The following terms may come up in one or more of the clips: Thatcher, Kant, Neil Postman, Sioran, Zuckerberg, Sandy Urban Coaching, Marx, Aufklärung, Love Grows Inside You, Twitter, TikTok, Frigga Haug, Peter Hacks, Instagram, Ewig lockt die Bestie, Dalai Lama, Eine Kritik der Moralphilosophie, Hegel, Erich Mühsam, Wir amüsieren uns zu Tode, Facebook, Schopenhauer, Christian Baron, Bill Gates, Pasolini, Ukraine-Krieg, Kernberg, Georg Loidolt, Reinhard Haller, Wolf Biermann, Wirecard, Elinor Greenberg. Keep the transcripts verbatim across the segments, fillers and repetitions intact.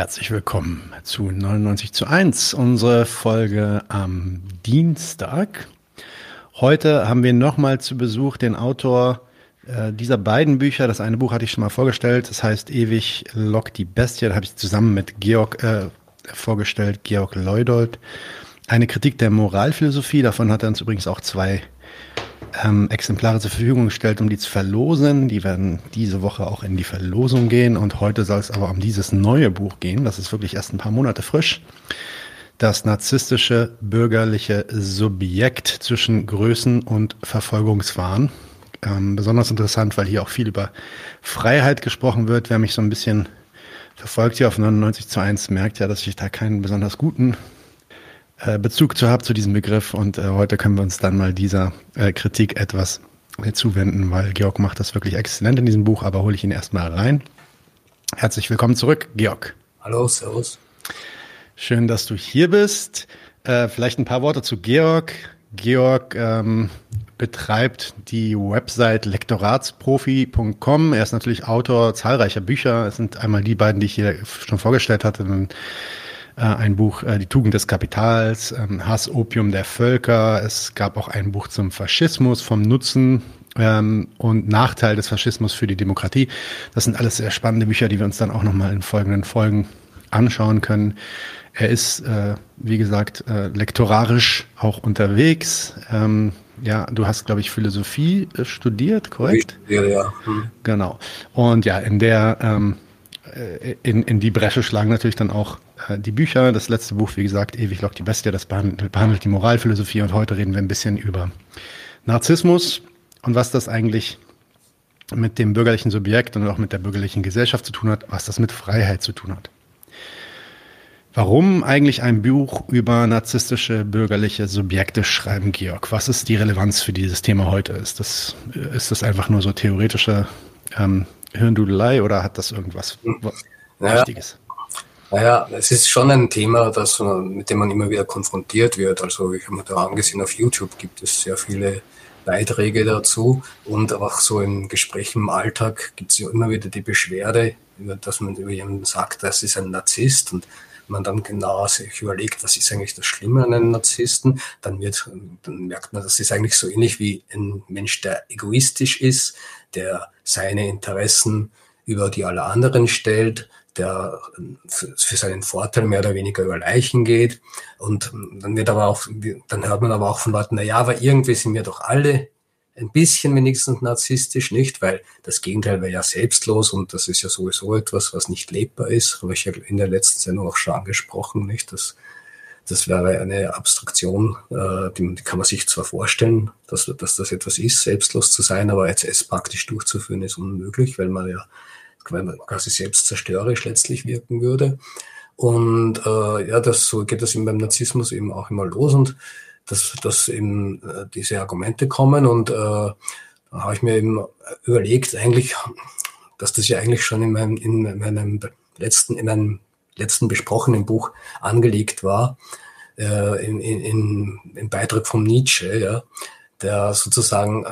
Herzlich willkommen zu neunundneunzig zu eins, unsere Folge am Dienstag. Heute haben wir nochmal zu Besuch den Autor äh, dieser beiden Bücher. Das eine Buch hatte ich schon mal vorgestellt, das heißt Ewig lockt die Bestie. Da habe ich zusammen mit Georg äh, vorgestellt, Georg Loidolt. Eine Kritik der Moralphilosophie, davon hat er uns übrigens auch zwei ähm, Exemplare zur Verfügung gestellt, um die zu verlosen. Die werden diese Woche auch in die Verlosung gehen und heute soll es aber um dieses neue Buch gehen. Das ist wirklich erst ein paar Monate frisch. Das narzisstische bürgerliche Subjekt zwischen Größen und Verfolgungswahn. Ähm, besonders interessant, weil hier auch viel über Freiheit gesprochen wird. Wer mich so ein bisschen verfolgt hier auf neunundneunzig zu eins, merkt ja, dass ich da keinen besonders guten äh, Bezug zu habe zu diesem Begriff. Und äh, heute können wir uns dann mal dieser äh, Kritik etwas äh, zuwenden, weil Georg macht das wirklich exzellent in diesem Buch, aber hole ich ihn erstmal rein. Herzlich willkommen zurück, Georg. Hallo, servus. Schön, dass du hier bist. Äh, vielleicht ein paar Worte zu Georg. Georg ähm, betreibt die Website lektoratsprofi punkt com. Er ist natürlich Autor zahlreicher Bücher. Es sind einmal die beiden, die ich hier schon vorgestellt hatte. Dann, äh, ein Buch, äh, Die Tugend des Kapitals, äh, Hass Opium der Völker. Es gab auch ein Buch zum Faschismus, Vom Nutzen ähm, und Nachteil des Faschismus für die Demokratie. Das sind alles sehr spannende Bücher, die wir uns dann auch nochmal in folgenden Folgen anschauen können. Er ist, äh, wie gesagt, äh, lektorarisch auch unterwegs. Ähm, ja, du hast, glaube ich, Philosophie äh, studiert, korrekt? Ja, ja. Hm. Genau. Und ja, in der, ähm, in, in die Bresche schlagen natürlich dann auch äh, die Bücher. Das letzte Buch, wie gesagt, Ewig lockt die Bestie, das behandelt, behandelt die Moralphilosophie. Und heute reden wir ein bisschen über Narzissmus und was das eigentlich mit dem bürgerlichen Subjekt und auch mit der bürgerlichen Gesellschaft zu tun hat, was das mit Freiheit zu tun hat. Warum eigentlich ein Buch über narzisstische bürgerliche Subjekte schreiben, Georg? Was ist die Relevanz für dieses Thema heute? Ist das, ist das einfach nur so theoretische ähm, Hirndudelei oder hat das irgendwas naja, Wichtiges? Naja, es ist schon ein Thema, das, mit dem man immer wieder konfrontiert wird. Also ich habe mir da angesehen, auf YouTube gibt es sehr viele Beiträge dazu und auch so im Gespräch im Alltag gibt es ja immer wieder die Beschwerde, dass man über jemanden sagt, das ist ein Narzisst, und man dann genau sich überlegt, was ist eigentlich das Schlimme an einem Narzissten, dann wird, dann merkt man, das ist eigentlich so ähnlich wie ein Mensch, der egoistisch ist, der seine Interessen über die aller anderen stellt, der für seinen Vorteil mehr oder weniger über Leichen geht. Und dann wird aber auch, dann hört man aber auch von Leuten, na ja, aber irgendwie sind wir doch alle ein bisschen wenigstens narzisstisch, nicht? Weil das Gegenteil wäre ja selbstlos und das ist ja sowieso etwas, was nicht lebbar ist. Habe ich ja in der letzten Sendung auch schon angesprochen, nicht? Das, das wäre eine Abstraktion, äh, die, die kann man sich zwar vorstellen, dass, dass das etwas ist, selbstlos zu sein, aber jetzt es praktisch durchzuführen ist unmöglich, weil man ja weil man quasi selbstzerstörerisch letztlich wirken würde. Und äh, ja, das, so geht das eben beim Narzissmus eben auch immer los und dass, dass eben äh, diese Argumente kommen und äh, da habe ich mir eben überlegt eigentlich, dass das ja eigentlich schon in meinem, in meinem letzten, in meinem letzten besprochenen Buch angelegt war, äh, in, in, in, im Beitrag von Nietzsche, ja, der sozusagen, äh,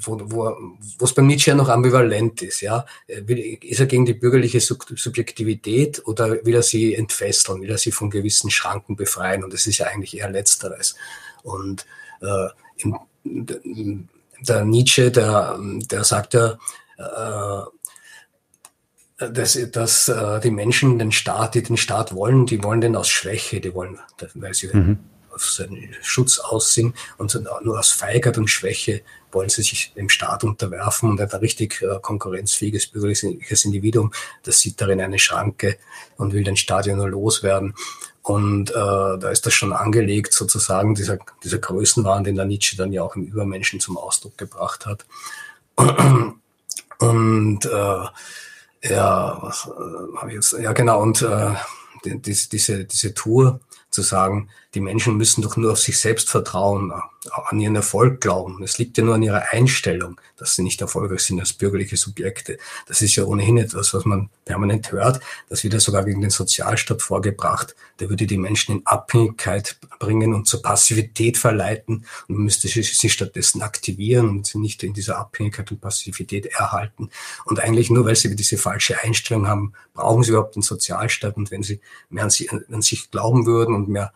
wo, wo, wo es bei Nietzsche ja noch ambivalent ist, ja, ist er gegen die bürgerliche Subjektivität oder will er sie entfesseln, will er sie von gewissen Schranken befreien, und es ist ja eigentlich eher Letzteres. Und äh, in, der Nietzsche, der, der sagt ja, äh, dass, dass äh, die Menschen den Staat, die den Staat wollen, die wollen den aus Schwäche, die wollen, weil sie mhm. auf seinen Schutz aussehen, und nur aus Feigheit und Schwäche wollen sie sich dem Staat unterwerfen, und ein richtig äh, konkurrenzfähiges bürgerliches Individuum, das sieht darin eine Schranke und will den Staat ja nur loswerden. Und äh, da ist das schon angelegt sozusagen, dieser, dieser Größenwahn, den der Nietzsche dann ja auch im Übermenschen zum Ausdruck gebracht hat. Und äh, ja, was äh, habe ich jetzt? Ja genau, und äh, die, diese, diese Tour zu sagen, die Menschen müssen doch nur auf sich selbst vertrauen, an ihren Erfolg glauben. Es liegt ja nur an ihrer Einstellung, dass sie nicht erfolgreich sind als bürgerliche Subjekte. Das ist ja ohnehin etwas, was man permanent hört. Das wird ja sogar gegen den Sozialstaat vorgebracht. Der würde die Menschen in Abhängigkeit bringen und zur Passivität verleiten und müsste sie stattdessen aktivieren und sie nicht in dieser Abhängigkeit und Passivität erhalten. Und eigentlich nur, weil sie diese falsche Einstellung haben, brauchen sie überhaupt den Sozialstaat. Und wenn sie mehr an sich, an sich glauben würden und mehr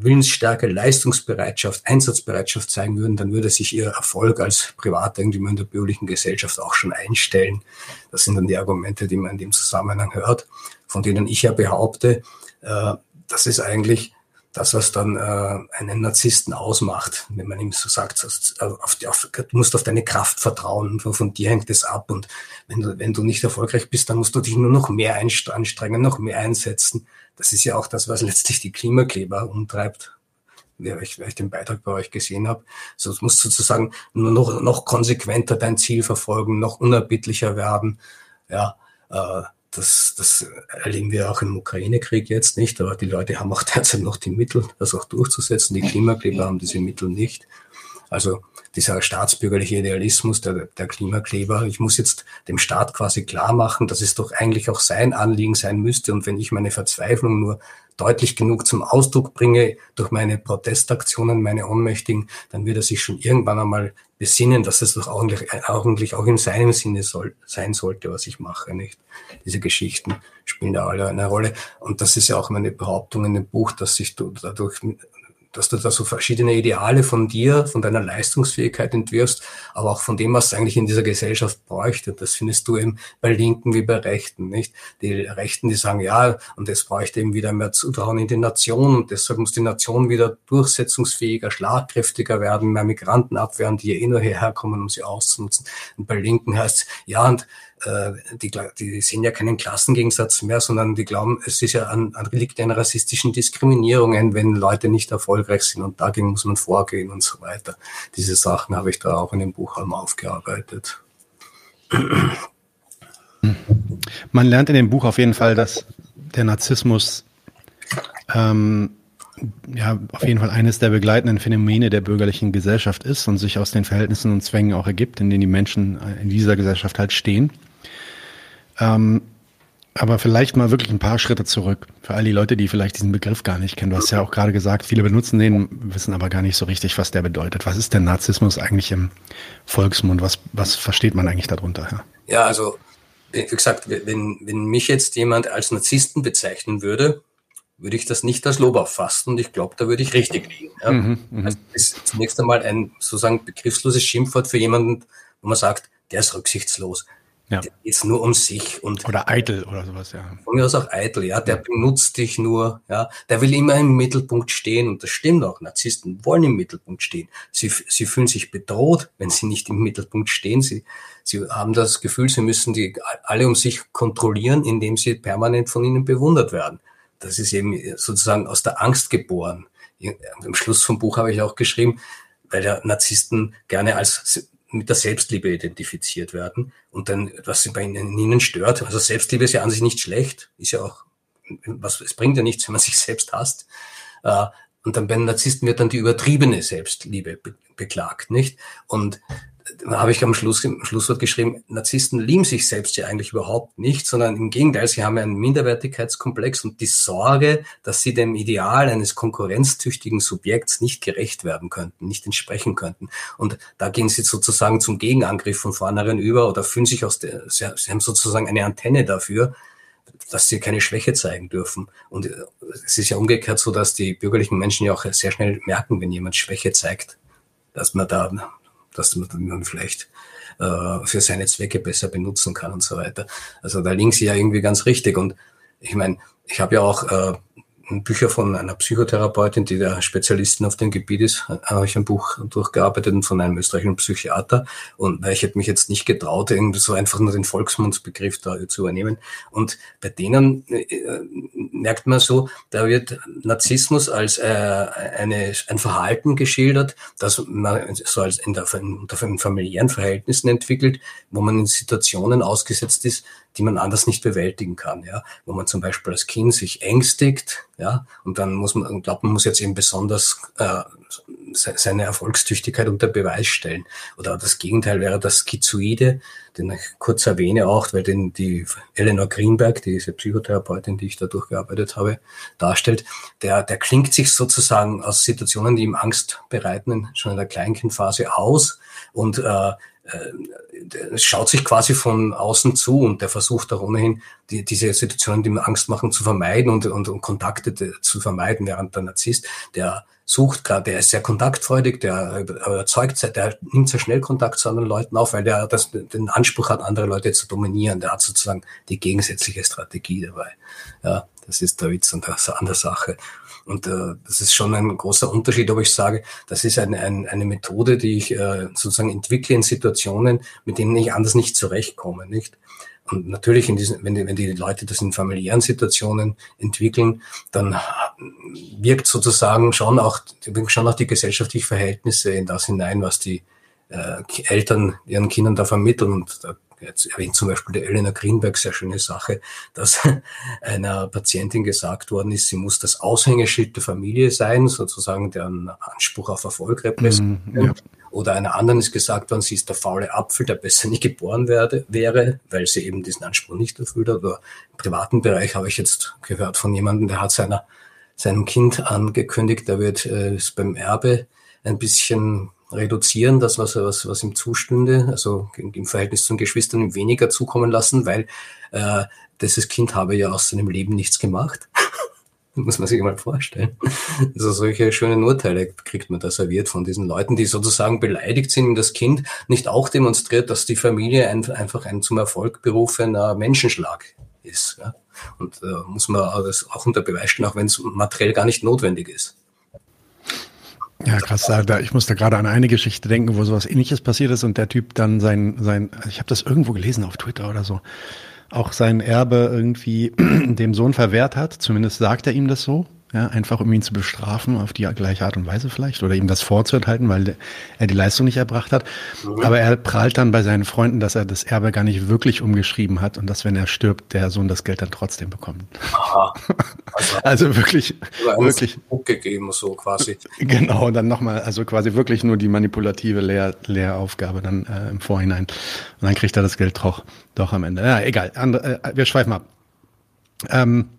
Willensstärke, Leistungsbereitschaft, Einsatzbereitschaft zeigen würden, dann würde sich ihr Erfolg als Privateigentümer in der bürgerlichen Gesellschaft auch schon einstellen. Das sind dann die Argumente, die man in dem Zusammenhang hört, von denen ich ja behaupte, das ist eigentlich das, was dann einen Narzissten ausmacht, wenn man ihm so sagt, du musst auf deine Kraft vertrauen, von dir hängt es ab und wenn du, wenn du nicht erfolgreich bist, dann musst du dich nur noch mehr anstrengen, noch mehr einsetzen. Das ist ja auch das, was letztlich die Klimakleber umtreibt, weil ich, weil ich den Beitrag bei euch gesehen habe. Also du musst sozusagen nur noch, noch konsequenter dein Ziel verfolgen, noch unerbittlicher werden. Ja, äh, das, das erleben wir auch im Ukraine-Krieg jetzt nicht, aber die Leute haben auch derzeit noch die Mittel, das auch durchzusetzen. Die Klimakleber haben diese Mittel nicht. Also dieser staatsbürgerliche Idealismus der, der Klimakleber, ich muss jetzt dem Staat quasi klar machen, dass es doch eigentlich auch sein Anliegen sein müsste. Und wenn ich meine Verzweiflung nur deutlich genug zum Ausdruck bringe durch meine Protestaktionen, meine Ohnmächtigen, dann wird er sich schon irgendwann einmal besinnen, dass es doch eigentlich auch in seinem Sinne soll, sein sollte, was ich mache, nicht? Diese Geschichten spielen da alle eine Rolle. Und das ist ja auch meine Behauptung in dem Buch, dass ich dadurch... dass du da so verschiedene Ideale von dir, von deiner Leistungsfähigkeit entwirfst, aber auch von dem, was es eigentlich in dieser Gesellschaft bräuchte. Das findest du eben bei Linken wie bei Rechten, nicht? Die Rechten, die sagen, ja, und es bräuchte eben wieder mehr Zutrauen in die Nation und deshalb muss die Nation wieder durchsetzungsfähiger, schlagkräftiger werden, mehr Migranten abwehren, die ja eh nur hierher kommen, um sie auszunutzen. Und bei Linken heißt es, ja, und Die, die sehen ja keinen Klassengegensatz mehr, sondern die glauben, es ist ja an, an liegt an rassistischen Diskriminierungen, wenn Leute nicht erfolgreich sind und dagegen muss man vorgehen und so weiter. Diese Sachen habe ich da auch in dem Buch einmal aufgearbeitet. Man lernt in dem Buch auf jeden Fall, dass der Narzissmus ähm, ja auf jeden Fall eines der begleitenden Phänomene der bürgerlichen Gesellschaft ist und sich aus den Verhältnissen und Zwängen auch ergibt, in denen die Menschen in dieser Gesellschaft halt stehen. Ähm, aber vielleicht mal wirklich ein paar Schritte zurück für all die Leute, die vielleicht diesen Begriff gar nicht kennen. Du hast ja auch gerade gesagt, viele benutzen den, wissen aber gar nicht so richtig, was der bedeutet. Was ist denn Narzissmus eigentlich im Volksmund? Was, was versteht man eigentlich darunter? Ja, ja also wie gesagt, wenn, wenn mich jetzt jemand als Narzissten bezeichnen würde, würde ich das nicht als Lob auffassen und ich glaube, da würde ich richtig liegen. Ja? Mhm, also das ist zunächst einmal ein sozusagen begriffsloses Schimpfwort für jemanden, wo man sagt, der ist rücksichtslos. Ja. Der geht nur um sich. Und oder eitel oder sowas, ja. Von mir aus auch eitel, ja. Der ja. benutzt dich nur, ja. Der will immer im Mittelpunkt stehen und das stimmt auch. Narzissten wollen im Mittelpunkt stehen. Sie, sie fühlen sich bedroht, wenn sie nicht im Mittelpunkt stehen. Sie, sie haben das Gefühl, sie müssen die alle um sich kontrollieren, indem sie permanent von ihnen bewundert werden. Das ist eben sozusagen aus der Angst geboren. Am Schluss vom Buch habe ich auch geschrieben, weil ja Narzissten gerne als mit der Selbstliebe identifiziert werden und dann, was bei ihnen, ihnen stört. Also Selbstliebe ist ja an sich nicht schlecht, ist ja auch, was, es bringt ja nichts, wenn man sich selbst hasst. Und dann bei Narzissten wird dann die übertriebene Selbstliebe beklagt, nicht? Und da habe ich am Schluss, im Schlusswort geschrieben, Narzissten lieben sich selbst ja eigentlich überhaupt nicht, sondern im Gegenteil, sie haben einen Minderwertigkeitskomplex und die Sorge, dass sie dem Ideal eines konkurrenztüchtigen Subjekts nicht gerecht werden könnten, nicht entsprechen könnten. Und da gehen sie sozusagen zum Gegenangriff von vornherein über oder fühlen sich aus der, sie haben sozusagen eine Antenne dafür, dass sie keine Schwäche zeigen dürfen. Und es ist ja umgekehrt so, dass die bürgerlichen Menschen ja auch sehr schnell merken, wenn jemand Schwäche zeigt, dass man da... dass man vielleicht äh, für seine Zwecke besser benutzen kann und so weiter. Also da liegen sie ja irgendwie ganz richtig. Und ich meine, ich habe ja auch äh, Bücher von einer Psychotherapeutin, die der Spezialistin auf dem Gebiet ist, habe ich ein Buch durchgearbeitet und von einem österreichischen Psychiater. Und ich hätte mich jetzt nicht getraut, so einfach nur den Volksmundsbegriff da zu übernehmen. Und bei denen äh, merkt man so, da wird Narzissmus als äh, eine, ein Verhalten geschildert, das man so als in, der, in, unter familiären Verhältnissen entwickelt, wo man in Situationen ausgesetzt ist, die man anders nicht bewältigen kann, ja, wo man zum Beispiel als Kind sich ängstigt, ja, und dann muss man, glaubt man muss jetzt eben besonders äh, seine Erfolgstüchtigkeit unter Beweis stellen. Oder das Gegenteil wäre das Schizoide, den ich kurz erwähne auch, weil den die Elinor Greenberg, diese Psychotherapeutin, die ich da durchgearbeitet habe, darstellt, der, der klingt sich sozusagen aus Situationen, die ihm Angst bereiten, schon in der Kleinkindphase aus und äh, schaut sich quasi von außen zu und der versucht auch ohnehin, die, diese Situationen, die ihm Angst machen, zu vermeiden und, und, und Kontakte zu vermeiden, während der Narzisst, der sucht gerade, der ist sehr kontaktfreudig, der überzeugt, der nimmt sehr schnell Kontakt zu anderen Leuten auf, weil der das, den Anspruch hat, andere Leute zu dominieren. Der hat sozusagen die gegensätzliche Strategie dabei. Ja, das ist der Witz an der, an der Sache. Und äh, das ist schon ein großer Unterschied, ob ich sage, das ist ein, ein, eine Methode, die ich äh, sozusagen entwickle in Situationen, mit denen ich anders nicht zurechtkomme, nicht? Und natürlich, in diesen, wenn, die, wenn die Leute das in familiären Situationen entwickeln, dann wirkt sozusagen schon auch, wirken schon auch die gesellschaftlichen Verhältnisse in das hinein, was die äh, Eltern ihren Kindern da vermitteln. Und da jetzt erwähnt zum Beispiel der Elinor Greenberg sehr schöne Sache, dass einer Patientin gesagt worden ist, sie muss das Aushängeschild der Familie sein, sozusagen deren Anspruch auf Erfolg repräsentieren. Mm, ja. Oder einer anderen ist gesagt worden, sie ist der faule Apfel, der besser nicht geboren werde, wäre, weil sie eben diesen Anspruch nicht erfüllt hat. Oder im privaten Bereich habe ich jetzt gehört von jemandem, der hat seiner, seinem Kind angekündigt, der wird äh, beim Erbe ein bisschen reduzieren, das, was, was, was ihm zustünde, also im Verhältnis zu den Geschwistern ihm weniger zukommen lassen, weil äh, dieses Kind habe ja aus seinem Leben nichts gemacht. Muss man sich mal vorstellen. Also solche schönen Urteile kriegt man da serviert von diesen Leuten, die sozusagen beleidigt sind, wenn das Kind nicht auch demonstriert, dass die Familie ein, einfach ein zum Erfolg berufener Menschenschlag ist. Ja? Und äh, muss man das auch unter Beweis stellen, auch wenn es materiell gar nicht notwendig ist. Ja, krass. Da, ich muss da gerade an eine Geschichte denken, wo sowas Ähnliches passiert ist und der Typ dann sein, sein, ich habe das irgendwo gelesen auf Twitter oder so, auch sein Erbe irgendwie dem Sohn verwehrt hat. Zumindest sagt er ihm das so, ja, einfach um ihn zu bestrafen auf die gleiche Art und Weise vielleicht oder ihm das vorzuenthalten, weil er die Leistung nicht erbracht hat. Aber er prahlt dann bei seinen Freunden, dass er das Erbe gar nicht wirklich umgeschrieben hat und dass, wenn er stirbt, der Sohn das Geld dann trotzdem bekommt. Aha. Also wirklich, wirklich gegeben, so quasi. Genau, dann nochmal, also quasi wirklich nur die manipulative Lehr- Lehraufgabe dann äh, im Vorhinein. Und dann kriegt er das Geld doch, doch am Ende. Ja, egal, andere, äh, wir schweifen ab. Ähm,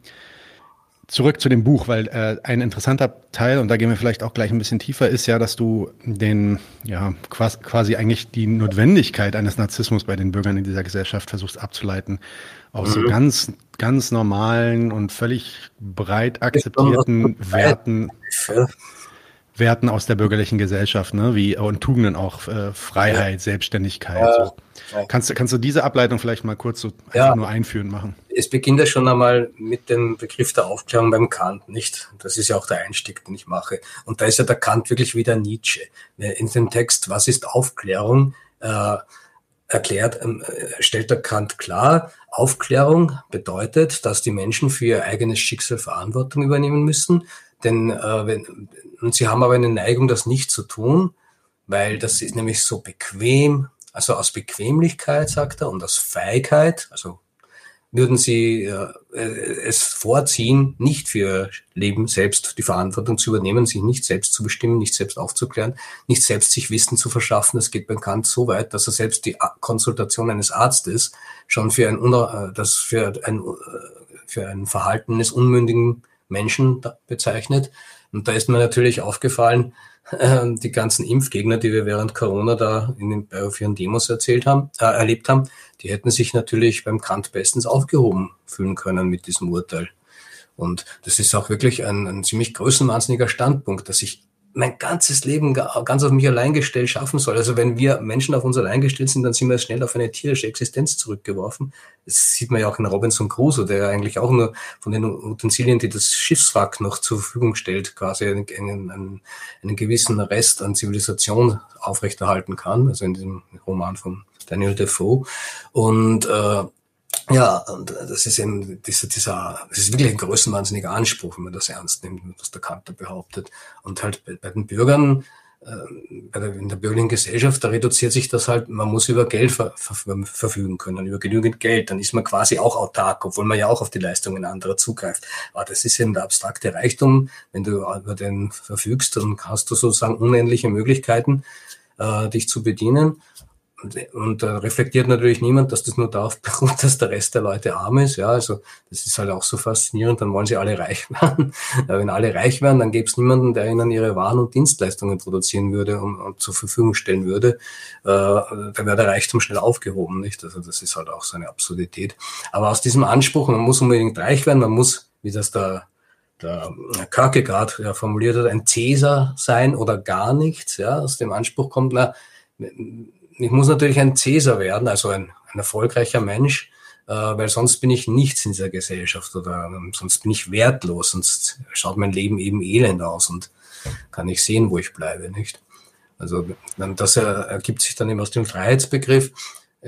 zurück zu dem Buch, weil äh, ein interessanter Teil, und da gehen wir vielleicht auch gleich ein bisschen tiefer, ist ja, dass du den, ja, quasi, quasi eigentlich die Notwendigkeit eines Narzissmus bei den Bürgern in dieser Gesellschaft versuchst abzuleiten. Aus so ganz, ganz normalen und völlig breit akzeptierten Werten, Werten aus der bürgerlichen Gesellschaft, ne, wie und Tugenden auch, äh, Freiheit, ja. Selbstständigkeit. Ja. So. Kannst, kannst du diese Ableitung vielleicht mal kurz so einfach ja. nur einführend machen? Es beginnt ja schon einmal mit dem Begriff der Aufklärung beim Kant, nicht? Das ist ja auch der Einstieg, den ich mache. Und da ist ja der Kant wirklich wieder Nietzsche. In dem Text "Was ist Aufklärung?" äh, erklärt, äh, stellt der Kant klar, Aufklärung bedeutet, dass die Menschen für ihr eigenes Schicksal Verantwortung übernehmen müssen. Denn äh, wenn, und sie haben aber eine Neigung, das nicht zu tun, weil das ist nämlich so bequem. Also aus Bequemlichkeit, sagt er, und aus Feigheit, also würden sie äh, es vorziehen, nicht für ihr Leben selbst die Verantwortung zu übernehmen, sich nicht selbst zu bestimmen, nicht selbst aufzuklären, nicht selbst sich Wissen zu verschaffen. Das geht bei Kant so weit, dass er selbst die Konsultation eines Arztes schon für ein, Unra- das für ein, für ein Verhalten eines unmündigen Menschen bezeichnet. Und da ist mir natürlich aufgefallen, die ganzen Impfgegner, die wir während Corona da in den ihren Demos erzählt haben, äh, erlebt haben, die hätten sich natürlich beim Kant bestens aufgehoben fühlen können mit diesem Urteil. Und das ist auch wirklich ein, ein ziemlich größenwahnsinniger Standpunkt, dass ich mein ganzes Leben ganz auf mich allein gestellt schaffen soll. Also wenn wir Menschen auf uns allein gestellt sind, dann sind wir schnell auf eine tierische Existenz zurückgeworfen. Das sieht man ja auch in Robinson Crusoe, der ja eigentlich auch nur von den Utensilien, die das Schiffswrack noch zur Verfügung stellt, quasi einen, einen, einen gewissen Rest an Zivilisation aufrechterhalten kann. Also in diesem Roman von Daniel Defoe. Und äh, ja, und das ist eben dieser, dieser, das ist wirklich ein größenwahnsinniger Anspruch, wenn man das ernst nimmt, was der Kant da behauptet. Und halt bei, bei den Bürgern in der bürgerlichen Gesellschaft, da reduziert sich das halt, man muss über Geld ver- ver- verfügen können, über genügend Geld, dann ist man quasi auch autark, obwohl man ja auch auf die Leistungen anderer zugreift. Aber das ist eben der abstrakte Reichtum, wenn du über den verfügst, dann hast du sozusagen unendliche Möglichkeiten, äh, dich zu bedienen. Und da reflektiert natürlich niemand, dass das nur darauf beruht, dass der Rest der Leute arm ist. Ja, also das ist halt auch so faszinierend, dann wollen sie alle reich werden. Wenn alle reich wären, dann gäbe es niemanden, der ihnen ihre Waren und Dienstleistungen produzieren würde und, und zur Verfügung stellen würde. Äh, dann wäre der Reichtum schnell aufgehoben, nicht? Also das ist halt auch so eine Absurdität. Aber aus diesem Anspruch, man muss unbedingt reich werden, man muss, wie das der, der Kierkegaard ja formuliert hat, ein Cäsar sein oder gar nichts. Ja, aus dem Anspruch kommt, na, ich muss natürlich ein Cäsar werden, also ein, ein erfolgreicher Mensch, äh, weil sonst bin ich nichts in dieser Gesellschaft oder ähm, sonst bin ich wertlos, sonst schaut mein Leben eben elend aus und kann nicht sehen, wo ich bleibe, nicht? Also das ergibt sich dann eben aus dem Freiheitsbegriff.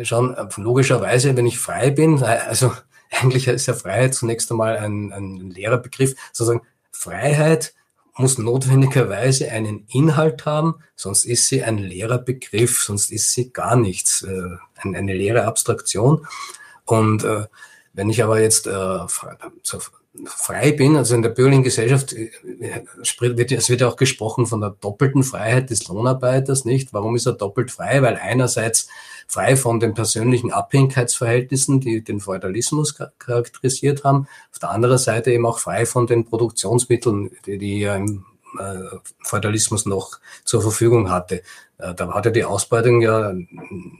Schon logischerweise, wenn ich frei bin, also eigentlich ist ja Freiheit zunächst einmal ein, ein leerer Begriff, sozusagen Freiheit muss notwendigerweise einen Inhalt haben, sonst ist sie ein leerer Begriff, sonst ist sie gar nichts, äh, eine, eine leere Abstraktion. Und äh, wenn ich aber jetzt äh, frei, so frei bin, also in der bürgerlichen Gesellschaft, äh, wird, es wird ja auch gesprochen von der doppelten Freiheit des Lohnarbeiters, nicht? Warum ist er doppelt frei? Weil einerseits frei von den persönlichen Abhängigkeitsverhältnissen, die den Feudalismus charakterisiert haben, auf der anderen Seite eben auch frei von den Produktionsmitteln, die, die er im äh, Feudalismus noch zur Verfügung hatte. Äh, da hatte die Ausbeutung ja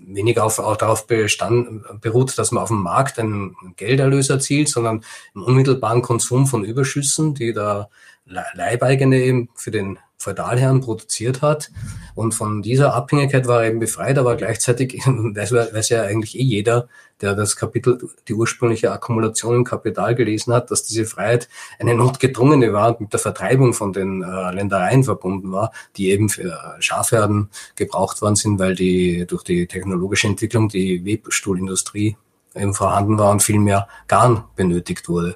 weniger auf, auch darauf bestanden, beruht, dass man auf dem Markt einen Gelderlös erzielt, sondern im unmittelbaren Konsum von Überschüssen, die der Leibeigene eben für den Feudalherren produziert hat, und von dieser Abhängigkeit war er eben befreit, aber gleichzeitig weiß, weiß ja eigentlich eh jeder, der das Kapitel, die ursprüngliche Akkumulation im Kapital gelesen hat, dass diese Freiheit eine notgedrungene war und mit der Vertreibung von den äh, Ländereien verbunden war, die eben für äh, Schafherden gebraucht worden sind, weil die durch die technologische Entwicklung die Webstuhlindustrie eben vorhanden war und viel mehr Garn benötigt wurde.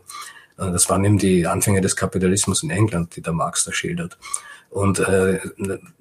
Äh, das waren eben die Anfänge des Kapitalismus in England, die der Marx da schildert. Und äh,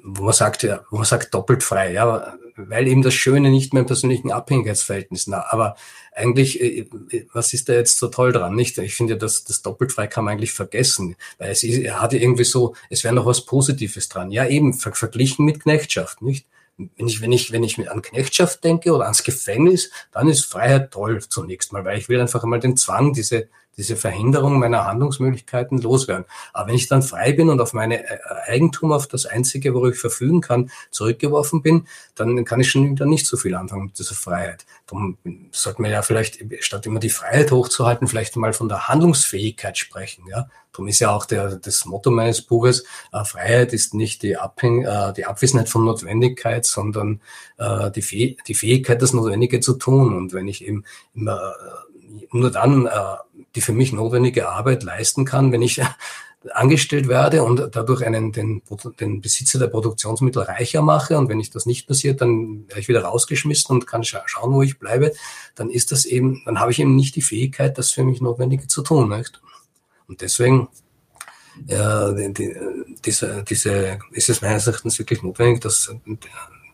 wo man sagt, ja, wo man sagt doppelt frei, ja, weil eben das Schöne nicht mehr im persönlichen Abhängigkeitsverhältnis nah. Aber eigentlich, äh, was ist da jetzt so toll dran? Nicht? Ich finde, das, das doppelt frei kann man eigentlich vergessen, weil es ist, er hatte irgendwie so, es wäre noch was Positives dran. Ja, eben ver- verglichen mit Knechtschaft, nicht? Wenn ich, wenn ich, wenn ich an Knechtschaft denke oder ans Gefängnis, dann ist Freiheit toll zunächst mal, weil ich will einfach einmal den Zwang, diese diese Verhinderung meiner Handlungsmöglichkeiten loswerden. Aber wenn ich dann frei bin und auf meine Eigentum, auf das Einzige, worüber ich verfügen kann, zurückgeworfen bin, dann kann ich schon wieder nicht so viel anfangen mit dieser Freiheit. Darum sollte man ja vielleicht, statt immer die Freiheit hochzuhalten, vielleicht mal von der Handlungsfähigkeit sprechen. Ja? Darum ist ja auch der, das Motto meines Buches, äh, Freiheit ist nicht die, Abhäng- äh, die Abwesenheit von Notwendigkeit, sondern äh, die, Fäh- die Fähigkeit, das Notwendige zu tun. Und wenn ich eben immer äh, nur dann... Äh, die für mich notwendige Arbeit leisten kann, wenn ich angestellt werde und dadurch einen, den, den Besitzer der Produktionsmittel reicher mache, und wenn ich das nicht passiert, dann werde ich wieder rausgeschmissen und kann scha- schauen, wo ich bleibe, dann ist das eben, dann habe ich eben nicht die Fähigkeit, das für mich Notwendige zu tun, nicht? Und deswegen äh, die, diese, diese, ist es meines Erachtens wirklich notwendig, dass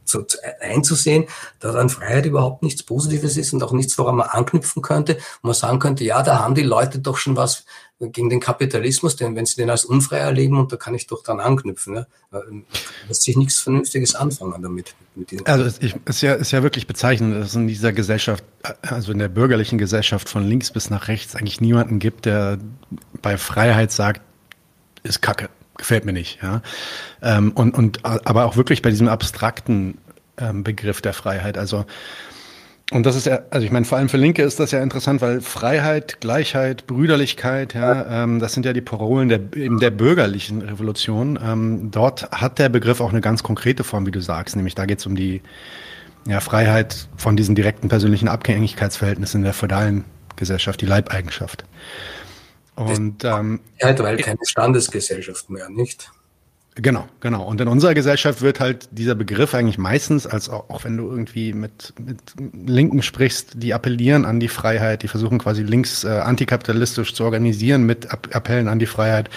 So einzusehen, dass an Freiheit überhaupt nichts Positives ist und auch nichts, woran man anknüpfen könnte, wo man sagen könnte, ja, da haben die Leute doch schon was gegen den Kapitalismus, denn wenn sie den als unfrei erleben, und da kann ich doch dann anknüpfen, ne? Da lässt sich nichts Vernünftiges anfangen damit. Mit also es ist ja, ist ja wirklich bezeichnend, dass es in dieser Gesellschaft, also in der bürgerlichen Gesellschaft von links bis nach rechts eigentlich niemanden gibt, der bei Freiheit sagt, ist Kacke. Gefällt mir nicht, ja. Und, und, aber auch wirklich bei diesem abstrakten Begriff der Freiheit. Also, und das ist ja, also ich meine, vor allem für Linke ist das ja interessant, weil Freiheit, Gleichheit, Brüderlichkeit, ja, das sind ja die Parolen der, eben der bürgerlichen Revolution. Dort hat der Begriff auch eine ganz konkrete Form, wie du sagst, nämlich da geht es um die, ja, Freiheit von diesen direkten persönlichen Abhängigkeitsverhältnissen in der feudalen Gesellschaft, die Leibeigenschaft. Und, ähm, weil keine Standesgesellschaft mehr, nicht? Genau, genau. Und in unserer Gesellschaft wird halt dieser Begriff eigentlich meistens, als auch, auch wenn du irgendwie mit, mit Linken sprichst, die appellieren an die Freiheit, die versuchen quasi links äh, antikapitalistisch zu organisieren mit Ab- Appellen an die Freiheit.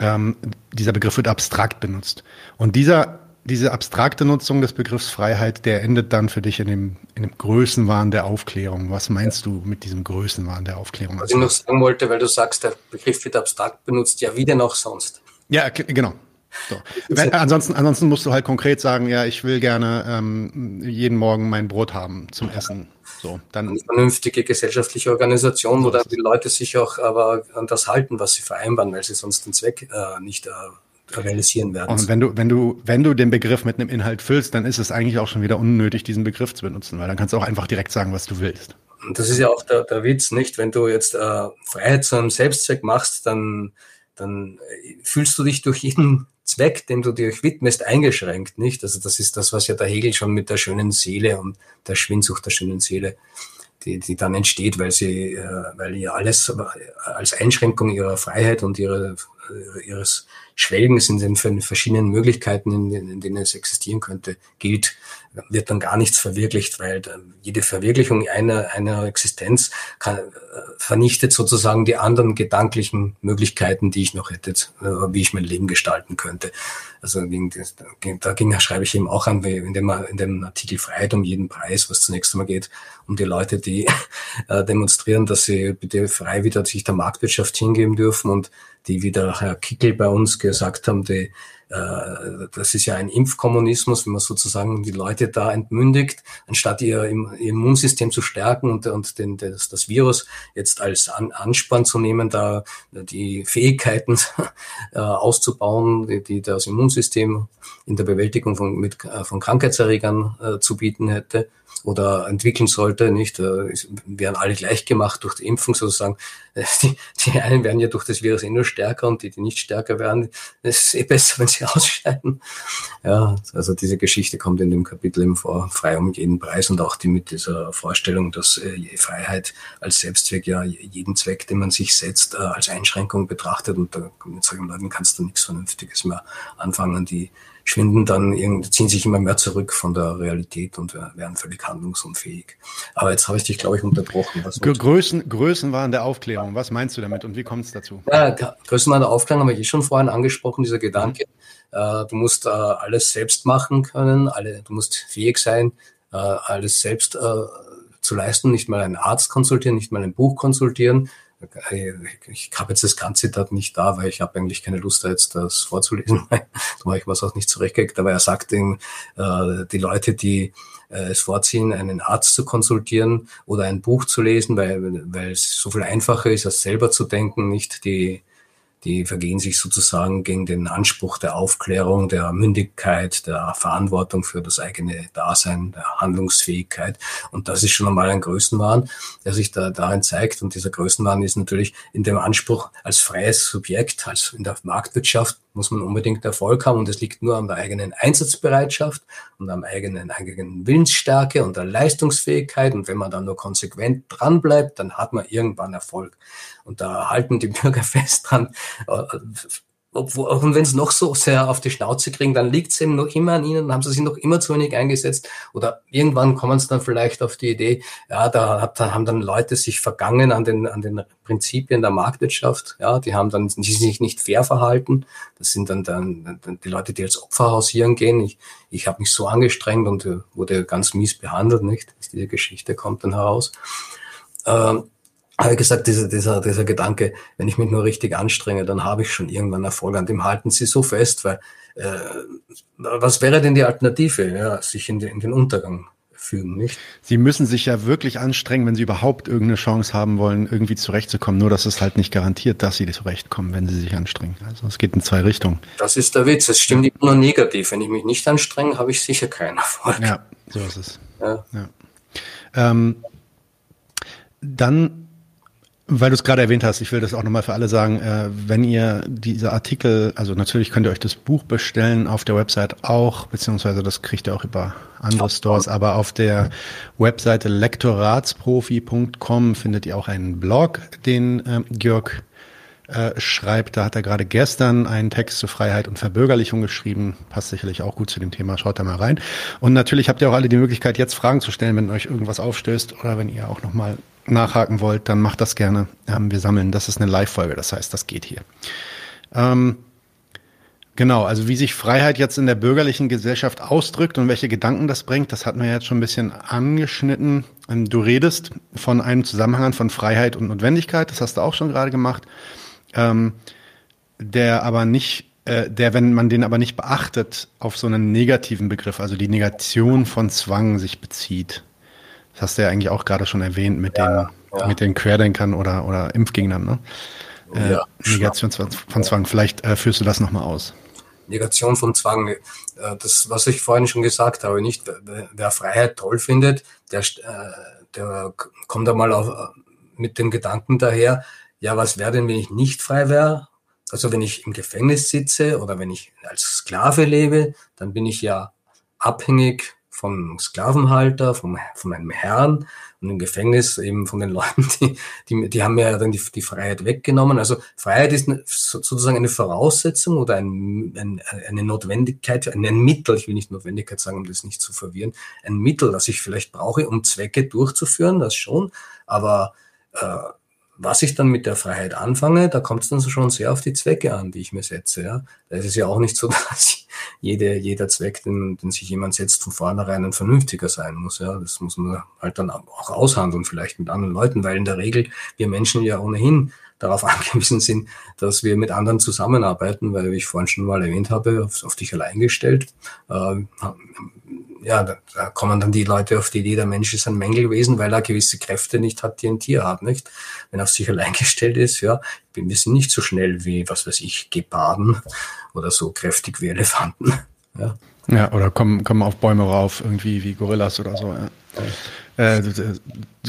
Ähm, dieser Begriff wird abstrakt benutzt. Und dieser diese abstrakte Nutzung des Begriffs Freiheit, der endet dann für dich in dem, in dem Größenwahn der Aufklärung. Was meinst du mit diesem Größenwahn der Aufklärung? Was ich noch sagen wollte, weil du sagst, der Begriff wird abstrakt benutzt, ja, wie denn auch sonst? Ja, genau. So. Wenn, ansonsten, ansonsten musst du halt konkret sagen, ja, ich will gerne ähm, jeden Morgen mein Brot haben zum Essen. So, dann eine vernünftige gesellschaftliche Organisation, wo dann die Leute sich auch aber an das halten, was sie vereinbaren, weil sie sonst den Zweck äh, nicht äh, realisieren werden. Und wenn du, wenn du, wenn du den Begriff mit einem Inhalt füllst, dann ist es eigentlich auch schon wieder unnötig, diesen Begriff zu benutzen, weil dann kannst du auch einfach direkt sagen, was du willst. Und das ist ja auch der, der Witz, nicht? Wenn du jetzt äh, Freiheit zu einem Selbstzweck machst, dann, dann fühlst du dich durch jeden Zweck, dem du dich widmest, eingeschränkt, nicht? Also das ist das, was ja der Hegel schon mit der schönen Seele und der Schwindsucht der schönen Seele, die, die dann entsteht, weil sie, äh, weil ihr alles als Einschränkung ihrer Freiheit und ihre, ihres Schwelgens in den verschiedenen Möglichkeiten, in, in denen es existieren könnte, gilt, wird dann gar nichts verwirklicht, weil jede Verwirklichung einer, einer Existenz kann, vernichtet sozusagen die anderen gedanklichen Möglichkeiten, die ich noch hätte, wie ich mein Leben gestalten könnte. Also da ging, schreibe ich eben auch an, in dem, in dem Artikel Freiheit um jeden Preis, was zunächst einmal geht, um die Leute, die äh, demonstrieren, dass sie bitte frei wieder sich der Marktwirtschaft hingeben dürfen und die, wie der Herr Kickel bei uns gesagt haben, die, äh, das ist ja ein Impfkommunismus, wenn man sozusagen die Leute da entmündigt, anstatt ihr, ihr Immunsystem zu stärken und, und den, das, das Virus jetzt als An- Anspann zu nehmen, da die Fähigkeiten äh, auszubauen, die, die das Immunsystem in der Bewältigung von, mit, von Krankheitserregern äh, zu bieten hätte oder entwickeln sollte, nicht? Werden alle gleich gemacht durch die Impfung sozusagen. Die, die einen werden ja durch das Virus eh nur stärker und die, die nicht stärker werden, ist eh besser, wenn sie ausscheiden. Ja, also diese Geschichte kommt in dem Kapitel eben vor, frei um jeden Preis und auch die mit dieser Vorstellung, dass äh, Freiheit als Selbstzweck ja jeden Zweck, den man sich setzt, äh, als Einschränkung betrachtet und da, mit solchen Leuten kannst du nichts Vernünftiges mehr anfangen, die schwinden dann, irgendwie ziehen sich immer mehr zurück von der Realität und werden völlig handlungsunfähig. Aber jetzt habe ich dich, glaube ich, unterbrochen. Was Größen, Größenwahn der Aufklärung, was meinst du damit und wie kommt es dazu? Ja, Größenwahn der Aufklärung haben wir eh schon vorhin angesprochen, dieser Gedanke, äh, du musst äh, alles selbst machen können, alle, du musst fähig sein, äh, alles selbst äh, zu leisten, nicht mal einen Arzt konsultieren, nicht mal ein Buch konsultieren. Ich habe jetzt das ganze Zitat nicht da, weil ich habe eigentlich keine Lust, da jetzt das vorzulesen, weil ich was auch nicht zurechtgekriegt. Aber er sagt eben, äh, die Leute, die äh, es vorziehen, einen Arzt zu konsultieren oder ein Buch zu lesen, weil, weil es so viel einfacher ist, als selber zu denken, nicht die, die vergehen sich sozusagen gegen den Anspruch der Aufklärung, der Mündigkeit, der Verantwortung für das eigene Dasein, der Handlungsfähigkeit. Und das ist schon einmal ein Größenwahn, der sich da darin zeigt. Und dieser Größenwahn ist natürlich in dem Anspruch als freies Subjekt, als in der Marktwirtschaft, muss man unbedingt Erfolg haben und es liegt nur an der eigenen Einsatzbereitschaft und am eigenen, eigenen Willensstärke und der Leistungsfähigkeit und wenn man dann nur konsequent dran bleibt, dann hat man irgendwann Erfolg. Und da halten die Bürger fest dran, obwohl, und wenn sie noch so sehr auf die Schnauze kriegen, dann liegt es eben noch immer an ihnen, dann haben sie sich noch immer zu wenig eingesetzt oder irgendwann kommen sie dann vielleicht auf die Idee, ja, da, hat, da haben dann Leute sich vergangen an den, an den Prinzipien der Marktwirtschaft, ja, die haben dann die sich nicht fair verhalten, das sind dann, dann, dann die Leute, die als Opfer hausieren gehen, ich, ich habe mich so angestrengt und wurde ganz mies behandelt, nicht? Diese Geschichte kommt dann heraus. Ähm, Aber wie gesagt, dieser, dieser, dieser Gedanke, wenn ich mich nur richtig anstrenge, dann habe ich schon irgendwann Erfolg. An dem halten sie so fest, weil äh, was wäre denn die Alternative, ja, sich in den, in den Untergang fügen, nicht? Sie müssen sich ja wirklich anstrengen, wenn sie überhaupt irgendeine Chance haben wollen, irgendwie zurechtzukommen. Nur, dass es halt nicht garantiert, dass sie zurechtkommen, wenn sie sich anstrengen. Also es geht in zwei Richtungen. Das ist der Witz. Es stimmt immer nur negativ. Wenn ich mich nicht anstrenge, habe ich sicher keinen Erfolg. Ja, so ist es. Ja. Ja. Ähm, dann Weil du es gerade erwähnt hast, ich will das auch nochmal für alle sagen, äh, wenn ihr diese Artikel, also natürlich könnt ihr euch das Buch bestellen, auf der Website auch, beziehungsweise das kriegt ihr auch über andere Stores, aber auf der Webseite lektoratsprofi punkt com findet ihr auch einen Blog, den äh, Georg äh, schreibt, da hat er gerade gestern einen Text zu Freiheit und Verbürgerlichung geschrieben, passt sicherlich auch gut zu dem Thema, schaut da mal rein. Und natürlich habt ihr auch alle die Möglichkeit, jetzt Fragen zu stellen, wenn euch irgendwas aufstößt oder wenn ihr auch nochmal nachhaken wollt, dann macht das gerne. Wir sammeln, das ist eine Live-Folge, das heißt, das geht hier. Ähm, Genau, also wie sich Freiheit jetzt in der bürgerlichen Gesellschaft ausdrückt und welche Gedanken das bringt, das hatten wir jetzt schon ein bisschen angeschnitten. Du redest von einem Zusammenhang von Freiheit und Notwendigkeit, das hast du auch schon gerade gemacht, ähm, der aber nicht, äh, der, wenn man den aber nicht beachtet, auf so einen negativen Begriff, also die Negation von Zwang sich bezieht. Das hast du ja eigentlich auch gerade schon erwähnt mit, ja, den, ja. mit den Querdenkern oder, oder Impfgegnern, ne? Äh, ja, Negation von Zwang, vielleicht äh, führst du das nochmal aus. Negation von Zwang, äh, das, was ich vorhin schon gesagt habe, nicht, wer, wer Freiheit toll findet, der, äh, der kommt einmal auf, mit dem Gedanken daher, ja, was wäre denn, wenn ich nicht frei wäre? Also wenn ich im Gefängnis sitze oder wenn ich als Sklave lebe, dann bin ich ja abhängig vom Sklavenhalter, vom, von meinem Herrn und im Gefängnis eben von den Leuten, die, die, die haben mir ja dann die, die Freiheit weggenommen. Also Freiheit ist eine, sozusagen eine Voraussetzung oder ein, ein, eine Notwendigkeit, ein Mittel, ich will nicht Notwendigkeit sagen, um das nicht zu verwirren, ein Mittel, das ich vielleicht brauche, um Zwecke durchzuführen, das schon, aber äh, was ich dann mit der Freiheit anfange, da kommt es dann schon sehr auf die Zwecke an, die ich mir setze. Ja, da ist es ja auch nicht so, dass jede, jeder Zweck, den, den sich jemand setzt, von vornherein ein vernünftiger sein muss. Ja, das muss man halt dann auch aushandeln, vielleicht mit anderen Leuten, weil in der Regel wir Menschen ja ohnehin darauf angewiesen sind, dass wir mit anderen zusammenarbeiten, weil, wie ich vorhin schon mal erwähnt habe, auf, auf dich allein gestellt. Äh, ja, da, da kommen dann die Leute auf die Idee, der Mensch ist ein Mängelwesen, weil er gewisse Kräfte nicht hat, die ein Tier hat, nicht? Wenn er auf sich allein gestellt ist, ja, wir sind nicht so schnell wie, was weiß ich, Geparden oder so kräftig wie Elefanten. Ja, ja, oder kommen, kommen auf Bäume rauf, irgendwie wie Gorillas oder so, ja. Äh,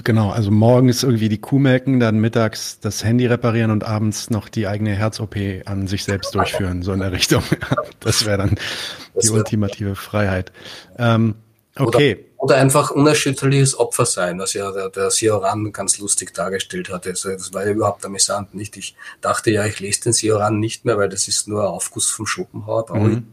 genau, also morgens irgendwie die Kuh melken, dann mittags das Handy reparieren und abends noch die eigene Herz-O P an sich selbst durchführen, so in der Richtung. Das wäre dann die ultimative Freiheit. Ähm, okay. Oder, oder einfach unerschütterliches Opfer sein, was ja der, der Sioran ganz lustig dargestellt hatte. Also das war ja überhaupt amüsant, nicht? Ich dachte ja, ich lese den Sioran nicht mehr, weil das ist nur ein Aufguss vom Schopenhauer. Mhm.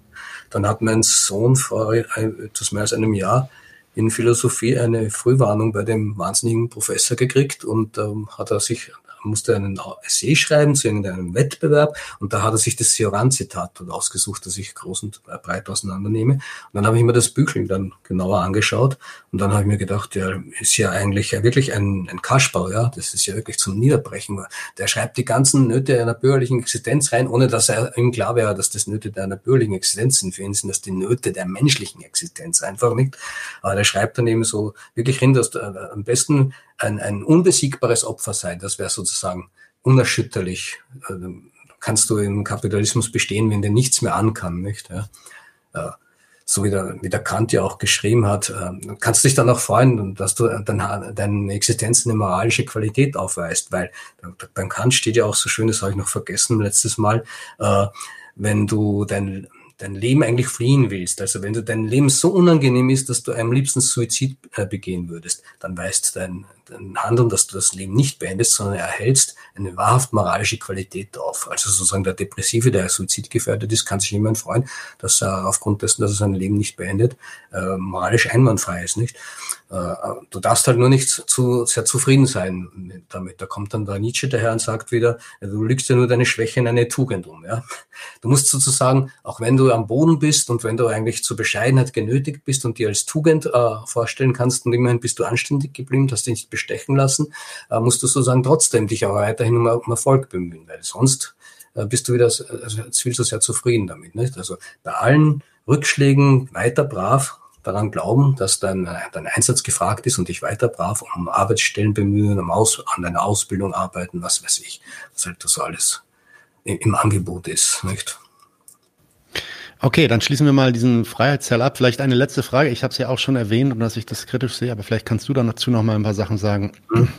Dann hat mein Sohn vor etwas mehr als einem Jahr in Philosophie eine Frühwarnung bei dem wahnsinnigen Professor gekriegt und ähm, hat er sich, musste einen Essay schreiben zu irgendeinem Wettbewerb und da hat er sich das Sioran-Zitat ausgesucht, das ich groß und breit auseinandernehme. Und dann habe ich mir das Büchlein dann genauer angeschaut und dann habe ich mir gedacht, der ist ja eigentlich ja wirklich ein, ein Kasperl, ja, das ist ja wirklich zum Niederbrechen. Der schreibt die ganzen Nöte einer bürgerlichen Existenz rein, ohne dass er ihm klar wäre, dass das Nöte einer bürgerlichen Existenz sind. Für ihn sind das die Nöte der menschlichen Existenz, einfach nicht. Aber der schreibt dann eben so wirklich hin, dass der, am besten ein, ein unbesiegbares Opfer sein, das wäre sozusagen sagen, unerschütterlich. Also kannst du im Kapitalismus bestehen, wenn dir nichts mehr an kann, nicht? Ja? So wie der, wie der Kant ja auch geschrieben hat, kannst du dich dann auch freuen, dass du dein, deine Existenz eine moralische Qualität aufweist, weil beim Kant steht ja auch so schön, das habe ich noch vergessen letztes Mal, wenn du dein dein Leben eigentlich fliehen willst, also wenn du dein Leben so unangenehm ist, dass du am liebsten Suizid begehen würdest, dann weist dein, dein Handeln, dass du das Leben nicht beendest, sondern erhältst eine wahrhaft moralische Qualität auf. Also sozusagen der Depressive, der suizidgefährdet ist, kann sich jemand freuen, dass er aufgrund dessen, dass er sein Leben nicht beendet, äh, moralisch einwandfrei ist, nicht? Äh, du darfst halt nur nicht zu sehr zufrieden sein damit. Da kommt dann der Nietzsche daher und sagt wieder, du lügst ja nur deine Schwäche in eine Tugend um. Ja? Du musst sozusagen, auch wenn du am Boden bist und wenn du eigentlich zur Bescheidenheit genötigt bist und dir als Tugend äh, vorstellen kannst und immerhin bist du anständig geblieben, hast dich nicht bestechen lassen, äh, musst du sozusagen trotzdem dich aber weiterhin um, um Erfolg bemühen, weil sonst äh, bist du wieder also, viel zu sehr zufrieden damit, nicht? Also bei allen Rückschlägen weiter brav daran glauben, dass dein, dein Einsatz gefragt ist und dich weiter brav um Arbeitsstellen bemühen, um Aus, an deiner Ausbildung arbeiten, was weiß ich, was halt das alles im, im Angebot ist, nicht? Okay, dann schließen wir mal diesen Freiheitsteil ab. Vielleicht eine letzte Frage. Ich habe es ja auch schon erwähnt, und dass ich das kritisch sehe, aber vielleicht kannst du dann dazu noch mal ein paar Sachen sagen.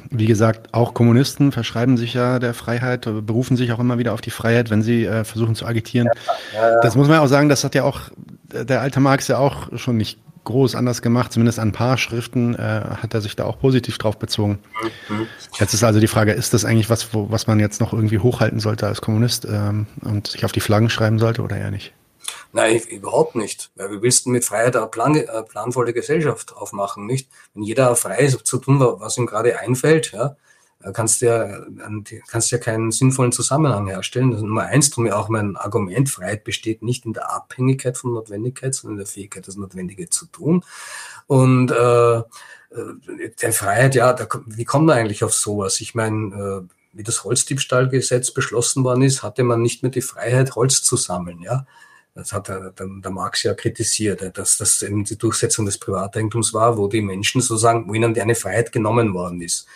Wie gesagt, auch Kommunisten verschreiben sich ja der Freiheit, berufen sich auch immer wieder auf die Freiheit, wenn sie äh, versuchen zu agitieren. Ja, ja. Das muss man ja auch sagen, das hat ja auch der alte Marx ja auch schon nicht groß anders gemacht. Zumindest an ein paar Schriften äh, hat er sich da auch positiv drauf bezogen. Mhm. Jetzt ist also die Frage, ist das eigentlich was, wo, was man jetzt noch irgendwie hochhalten sollte als Kommunist ähm, und sich auf die Flaggen schreiben sollte oder eher nicht? Nein, überhaupt nicht. Weil wir willst mit Freiheit eine, plan, eine planvolle Gesellschaft aufmachen, nicht? Wenn jeder frei ist, zu tun, was ihm gerade einfällt, ja, kannst du ja, kannst ja keinen sinnvollen Zusammenhang herstellen. Das ist Nummer eins, darum ja auch mein Argument, Freiheit besteht nicht in der Abhängigkeit von Notwendigkeit, sondern in der Fähigkeit, das Notwendige zu tun. Und äh, der Freiheit, ja, da, wie kommt man eigentlich auf sowas? Ich meine, äh, wie das Holzdiebstahlgesetz beschlossen worden ist, hatte man nicht mehr die Freiheit, Holz zu sammeln, ja. Das hat der, der Marx ja kritisiert, dass das eben die Durchsetzung des Privateigentums war, wo die Menschen sozusagen, wo ihnen eine Freiheit genommen worden ist.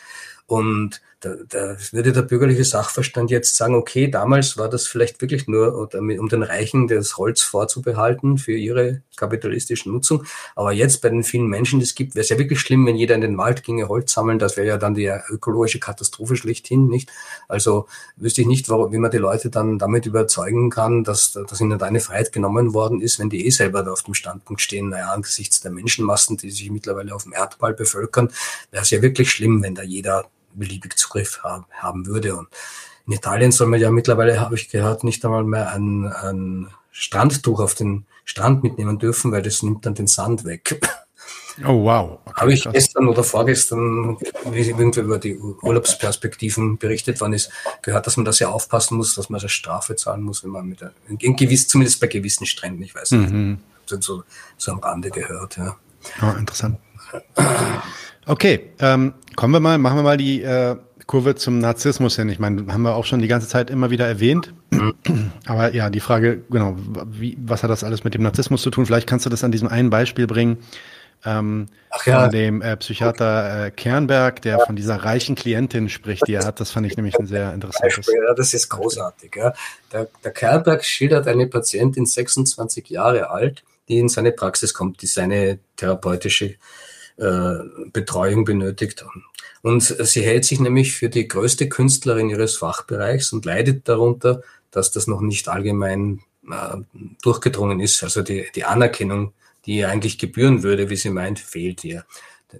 Und da, da würde der bürgerliche Sachverstand jetzt sagen, okay, damals war das vielleicht wirklich nur, um den Reichen das Holz vorzubehalten für ihre kapitalistische Nutzung. Aber jetzt bei den vielen Menschen, die es gibt, wäre es ja wirklich schlimm, wenn jeder in den Wald ginge, Holz sammeln. Das wäre ja dann die ökologische Katastrophe schlechthin, nicht? Also wüsste ich nicht, wie man die Leute dann damit überzeugen kann, dass, dass ihnen eine Freiheit genommen worden ist, wenn die eh selber da auf dem Standpunkt stehen. Naja, angesichts der Menschenmassen, die sich mittlerweile auf dem Erdball bevölkern, wäre es ja wirklich schlimm, wenn da jeder beliebig Zugriff haben würde. Und in Italien soll man ja mittlerweile, habe ich gehört, nicht einmal mehr ein, ein Strandtuch auf den Strand mitnehmen dürfen, weil das nimmt dann den Sand weg. Oh, wow. Okay, habe ich krass. Gestern oder vorgestern, wie irgendwie über die Urlaubsperspektiven berichtet worden ist, gehört, dass man das ja aufpassen muss, dass man das Strafe zahlen muss, wenn man mit der, in gewiss, zumindest bei gewissen Stränden, ich weiß nicht, mhm. so, so am Rande gehört. Ja, oh, interessant. Okay, ähm, kommen wir mal, machen wir mal die äh, Kurve zum Narzissmus hin. Ich meine, haben wir auch schon die ganze Zeit immer wieder erwähnt. Aber ja, die Frage, genau, wie, was hat das alles mit dem Narzissmus zu tun? Vielleicht kannst du das an diesem einen Beispiel bringen, ähm, Ach ja. von dem äh, Psychiater äh, Kernberg, der von dieser reichen Klientin spricht, die er hat. Das fand ich nämlich ein sehr interessantes Beispiel. Ja, das ist großartig. Ja. Der, der Kernberg schildert eine Patientin, sechsundzwanzig Jahre alt, die in seine Praxis kommt, die seine therapeutische Betreuung benötigt haben. Und sie hält sich nämlich für die größte Künstlerin ihres Fachbereichs und leidet darunter, dass das noch nicht allgemein äh, durchgedrungen ist. Also die, die Anerkennung, die ihr eigentlich gebühren würde, wie sie meint, fehlt ihr.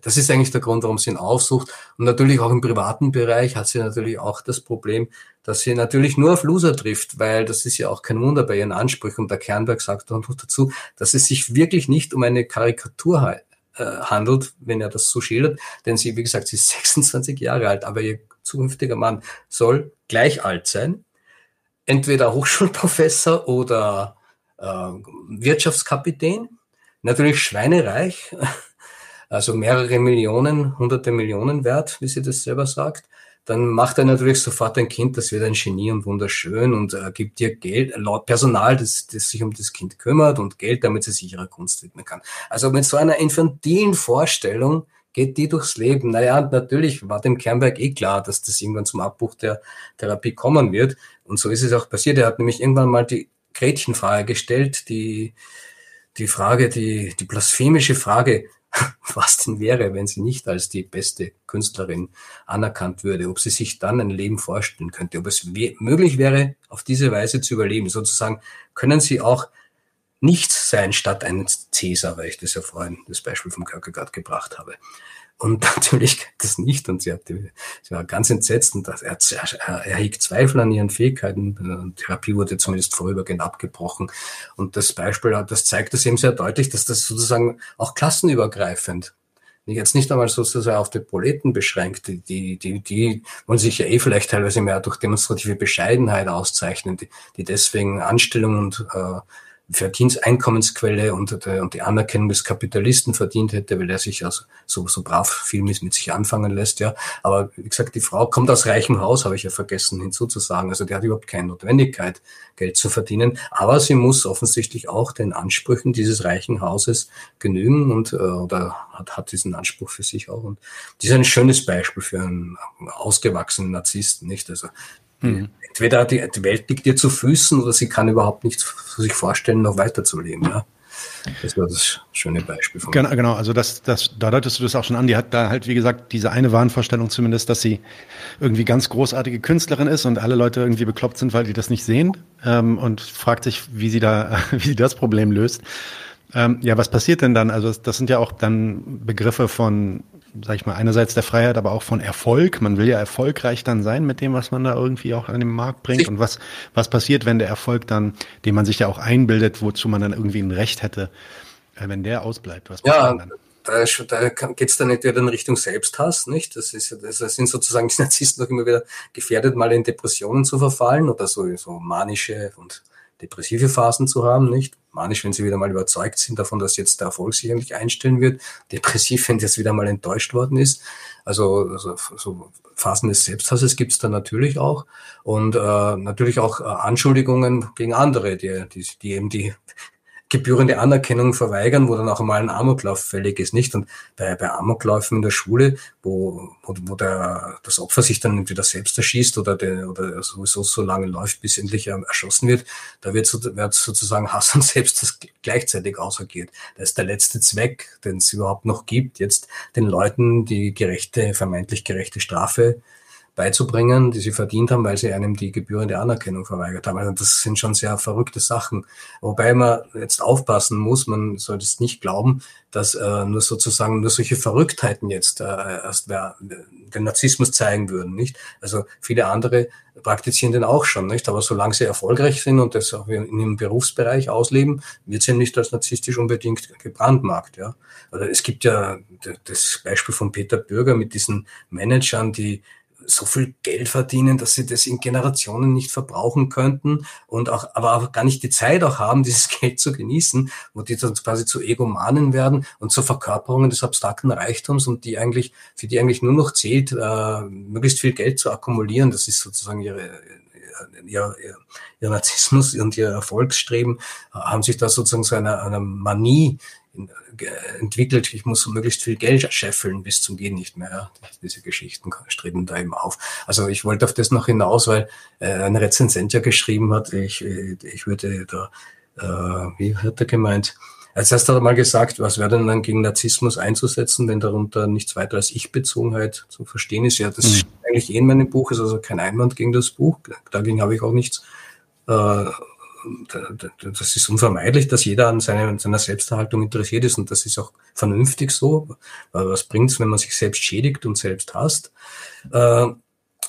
Das ist eigentlich der Grund, warum sie ihn aufsucht. Und natürlich auch im privaten Bereich hat sie natürlich auch das Problem, dass sie natürlich nur auf Loser trifft, weil das ist ja auch kein Wunder bei ihren Ansprüchen. Und der Kernberg sagt auch noch dazu, dass es sich wirklich nicht um eine Karikatur handelt. handelt, wenn er das so schildert, denn sie, wie gesagt, sie ist sechsundzwanzig Jahre alt, aber ihr zukünftiger Mann soll gleich alt sein, entweder Hochschulprofessor oder äh, Wirtschaftskapitän, natürlich schweinereich, also mehrere Millionen, hunderte Millionen wert, wie sie das selber sagt. Dann macht er natürlich sofort ein Kind, das wird ein Genie und wunderschön und äh, gibt ihr Geld, Personal, das, das sich um das Kind kümmert und Geld, damit sie sich ihrer Kunst widmen kann. Also mit so einer infantilen Vorstellung geht die durchs Leben. Naja, natürlich war dem Kernberg eh klar, dass das irgendwann zum Abbruch der Therapie kommen wird. Und so ist es auch passiert. Er hat nämlich irgendwann mal die Gretchenfrage gestellt, die, die Frage, die, die blasphemische Frage, was denn wäre, wenn sie nicht als die beste Künstlerin anerkannt würde, ob sie sich dann ein Leben vorstellen könnte, ob es we- möglich wäre, auf diese Weise zu überleben. Sozusagen können sie auch nichts sein statt eines Cäsar, weil ich das ja vorhin das Beispiel von Kierkegaard gebracht habe. Und natürlich geht das nicht. Und sie, hat, sie war ganz entsetzt und das, er, er, er hegt Zweifel an ihren Fähigkeiten. Die Therapie wurde zumindest vorübergehend abgebrochen. Und das Beispiel, das zeigt das eben sehr deutlich, dass das sozusagen auch klassenübergreifend, jetzt nicht einmal sozusagen auf die Proleten beschränkt, die, die, die, die wollen sich ja eh vielleicht teilweise mehr durch demonstrative Bescheidenheit auszeichnen, die, die deswegen Anstellung und äh, Verdiensteinkommensquelle und, und die Anerkennung des Kapitalisten verdient hätte, weil er sich also so, so brav viel mit, mit sich anfangen lässt, ja. Aber wie gesagt, die Frau kommt aus reichem Haus, habe ich ja vergessen hinzuzusagen. Also die hat überhaupt keine Notwendigkeit, Geld zu verdienen. Aber sie muss offensichtlich auch den Ansprüchen dieses reichen Hauses genügen und, äh, oder hat, hat diesen Anspruch für sich auch. Und das ist ein schönes Beispiel für einen ausgewachsenen Narzissten, nicht? Also, Mhm. entweder die, die Welt liegt ihr zu Füßen oder sie kann überhaupt nicht sich vorstellen, noch weiterzuleben. Ja? Das war das schöne Beispiel. Von genau, genau, also das, das, da deutest du das auch schon an. Die hat da halt, wie gesagt, diese eine Wahnvorstellung zumindest, dass sie irgendwie ganz großartige Künstlerin ist und alle Leute irgendwie bekloppt sind, weil die das nicht sehen, ähm, und fragt sich, wie sie da, wie sie das Problem löst. Ähm, ja, was passiert denn dann? Also das sind ja auch dann Begriffe von, sag ich mal, einerseits der Freiheit, aber auch von Erfolg. Man will ja erfolgreich dann sein mit dem, was man da irgendwie auch an den Markt bringt. Und was, was passiert, wenn der Erfolg dann, den man sich ja auch einbildet, wozu man dann irgendwie ein Recht hätte, wenn der ausbleibt? Was passiert ja, dann? da, da geht es dann nicht wieder in Richtung Selbsthass, nicht? Das ist, das sind sozusagen die Narzissten auch immer wieder gefährdet, mal in Depressionen zu verfallen oder so, so manische und depressive Phasen zu haben, nicht? Manisch, wenn sie wieder mal überzeugt sind davon, dass jetzt der Erfolg sich eigentlich einstellen wird. Depressiv, wenn jetzt wieder mal enttäuscht worden ist. Also, also so Phasen des Selbsthasses gibt es da natürlich auch. Und äh, natürlich auch äh, Anschuldigungen gegen andere, die, die, die eben die gebührende Anerkennung verweigern, wo dann auch mal ein Amoklauf fällig ist, nicht? Und bei, bei Amokläufen in der Schule, wo, wo, wo der, das Opfer sich dann entweder selbst erschießt oder, der, oder sowieso so lange läuft, bis endlich erschossen wird, da wird, so, wird sozusagen Hass und Selbsthass gleichzeitig ausagiert. Das ist der letzte Zweck, den es überhaupt noch gibt, jetzt den Leuten die gerechte, vermeintlich gerechte Strafe beizubringen, die sie verdient haben, weil sie einem die gebührende Anerkennung verweigert haben. Also das sind schon sehr verrückte Sachen. Wobei man jetzt aufpassen muss, man sollte es nicht glauben, dass äh, nur sozusagen nur solche Verrücktheiten jetzt äh, erst wär, den Narzissmus zeigen würden, nicht? Also viele andere praktizieren den auch schon, nicht? Aber solange sie erfolgreich sind und das auch in ihrem Berufsbereich ausleben, wird sie nicht als narzisstisch unbedingt gebrandmarkt, ja? Also es gibt ja das Beispiel von Peter Bürger mit diesen Managern, die so viel Geld verdienen, dass sie das in Generationen nicht verbrauchen könnten und auch, aber auch gar nicht die Zeit auch haben, dieses Geld zu genießen, wo die dann quasi zu Egomanen werden und zu Verkörperungen des abstrakten Reichtums und die eigentlich, für die eigentlich nur noch zählt, äh, möglichst viel Geld zu akkumulieren. Das ist sozusagen ihre, ihr, ihr, ihr Narzissmus und ihr Erfolgsstreben, haben sich da sozusagen so einer, einer Manie entwickelt, ich muss möglichst viel Geld scheffeln bis zum Gehen nicht mehr. Diese Geschichten streben da eben auf. Also ich wollte auf das noch hinaus, weil äh, ein Rezensent ja geschrieben hat, ich, ich würde da, äh, wie hat er gemeint, als erst hat er mal gesagt, was wäre denn dann gegen Narzissmus einzusetzen, wenn darunter nichts weiter als Ich-Bezogenheit zu verstehen ist. Ja, das mhm. steht eigentlich eh in meinem Buch, ist also kein Einwand gegen das Buch, dagegen habe ich auch nichts. äh, Das ist unvermeidlich, dass jeder an seiner, seiner Selbsterhaltung interessiert ist und das ist auch vernünftig so, weil was bringt es, wenn man sich selbst schädigt und selbst hasst? Äh,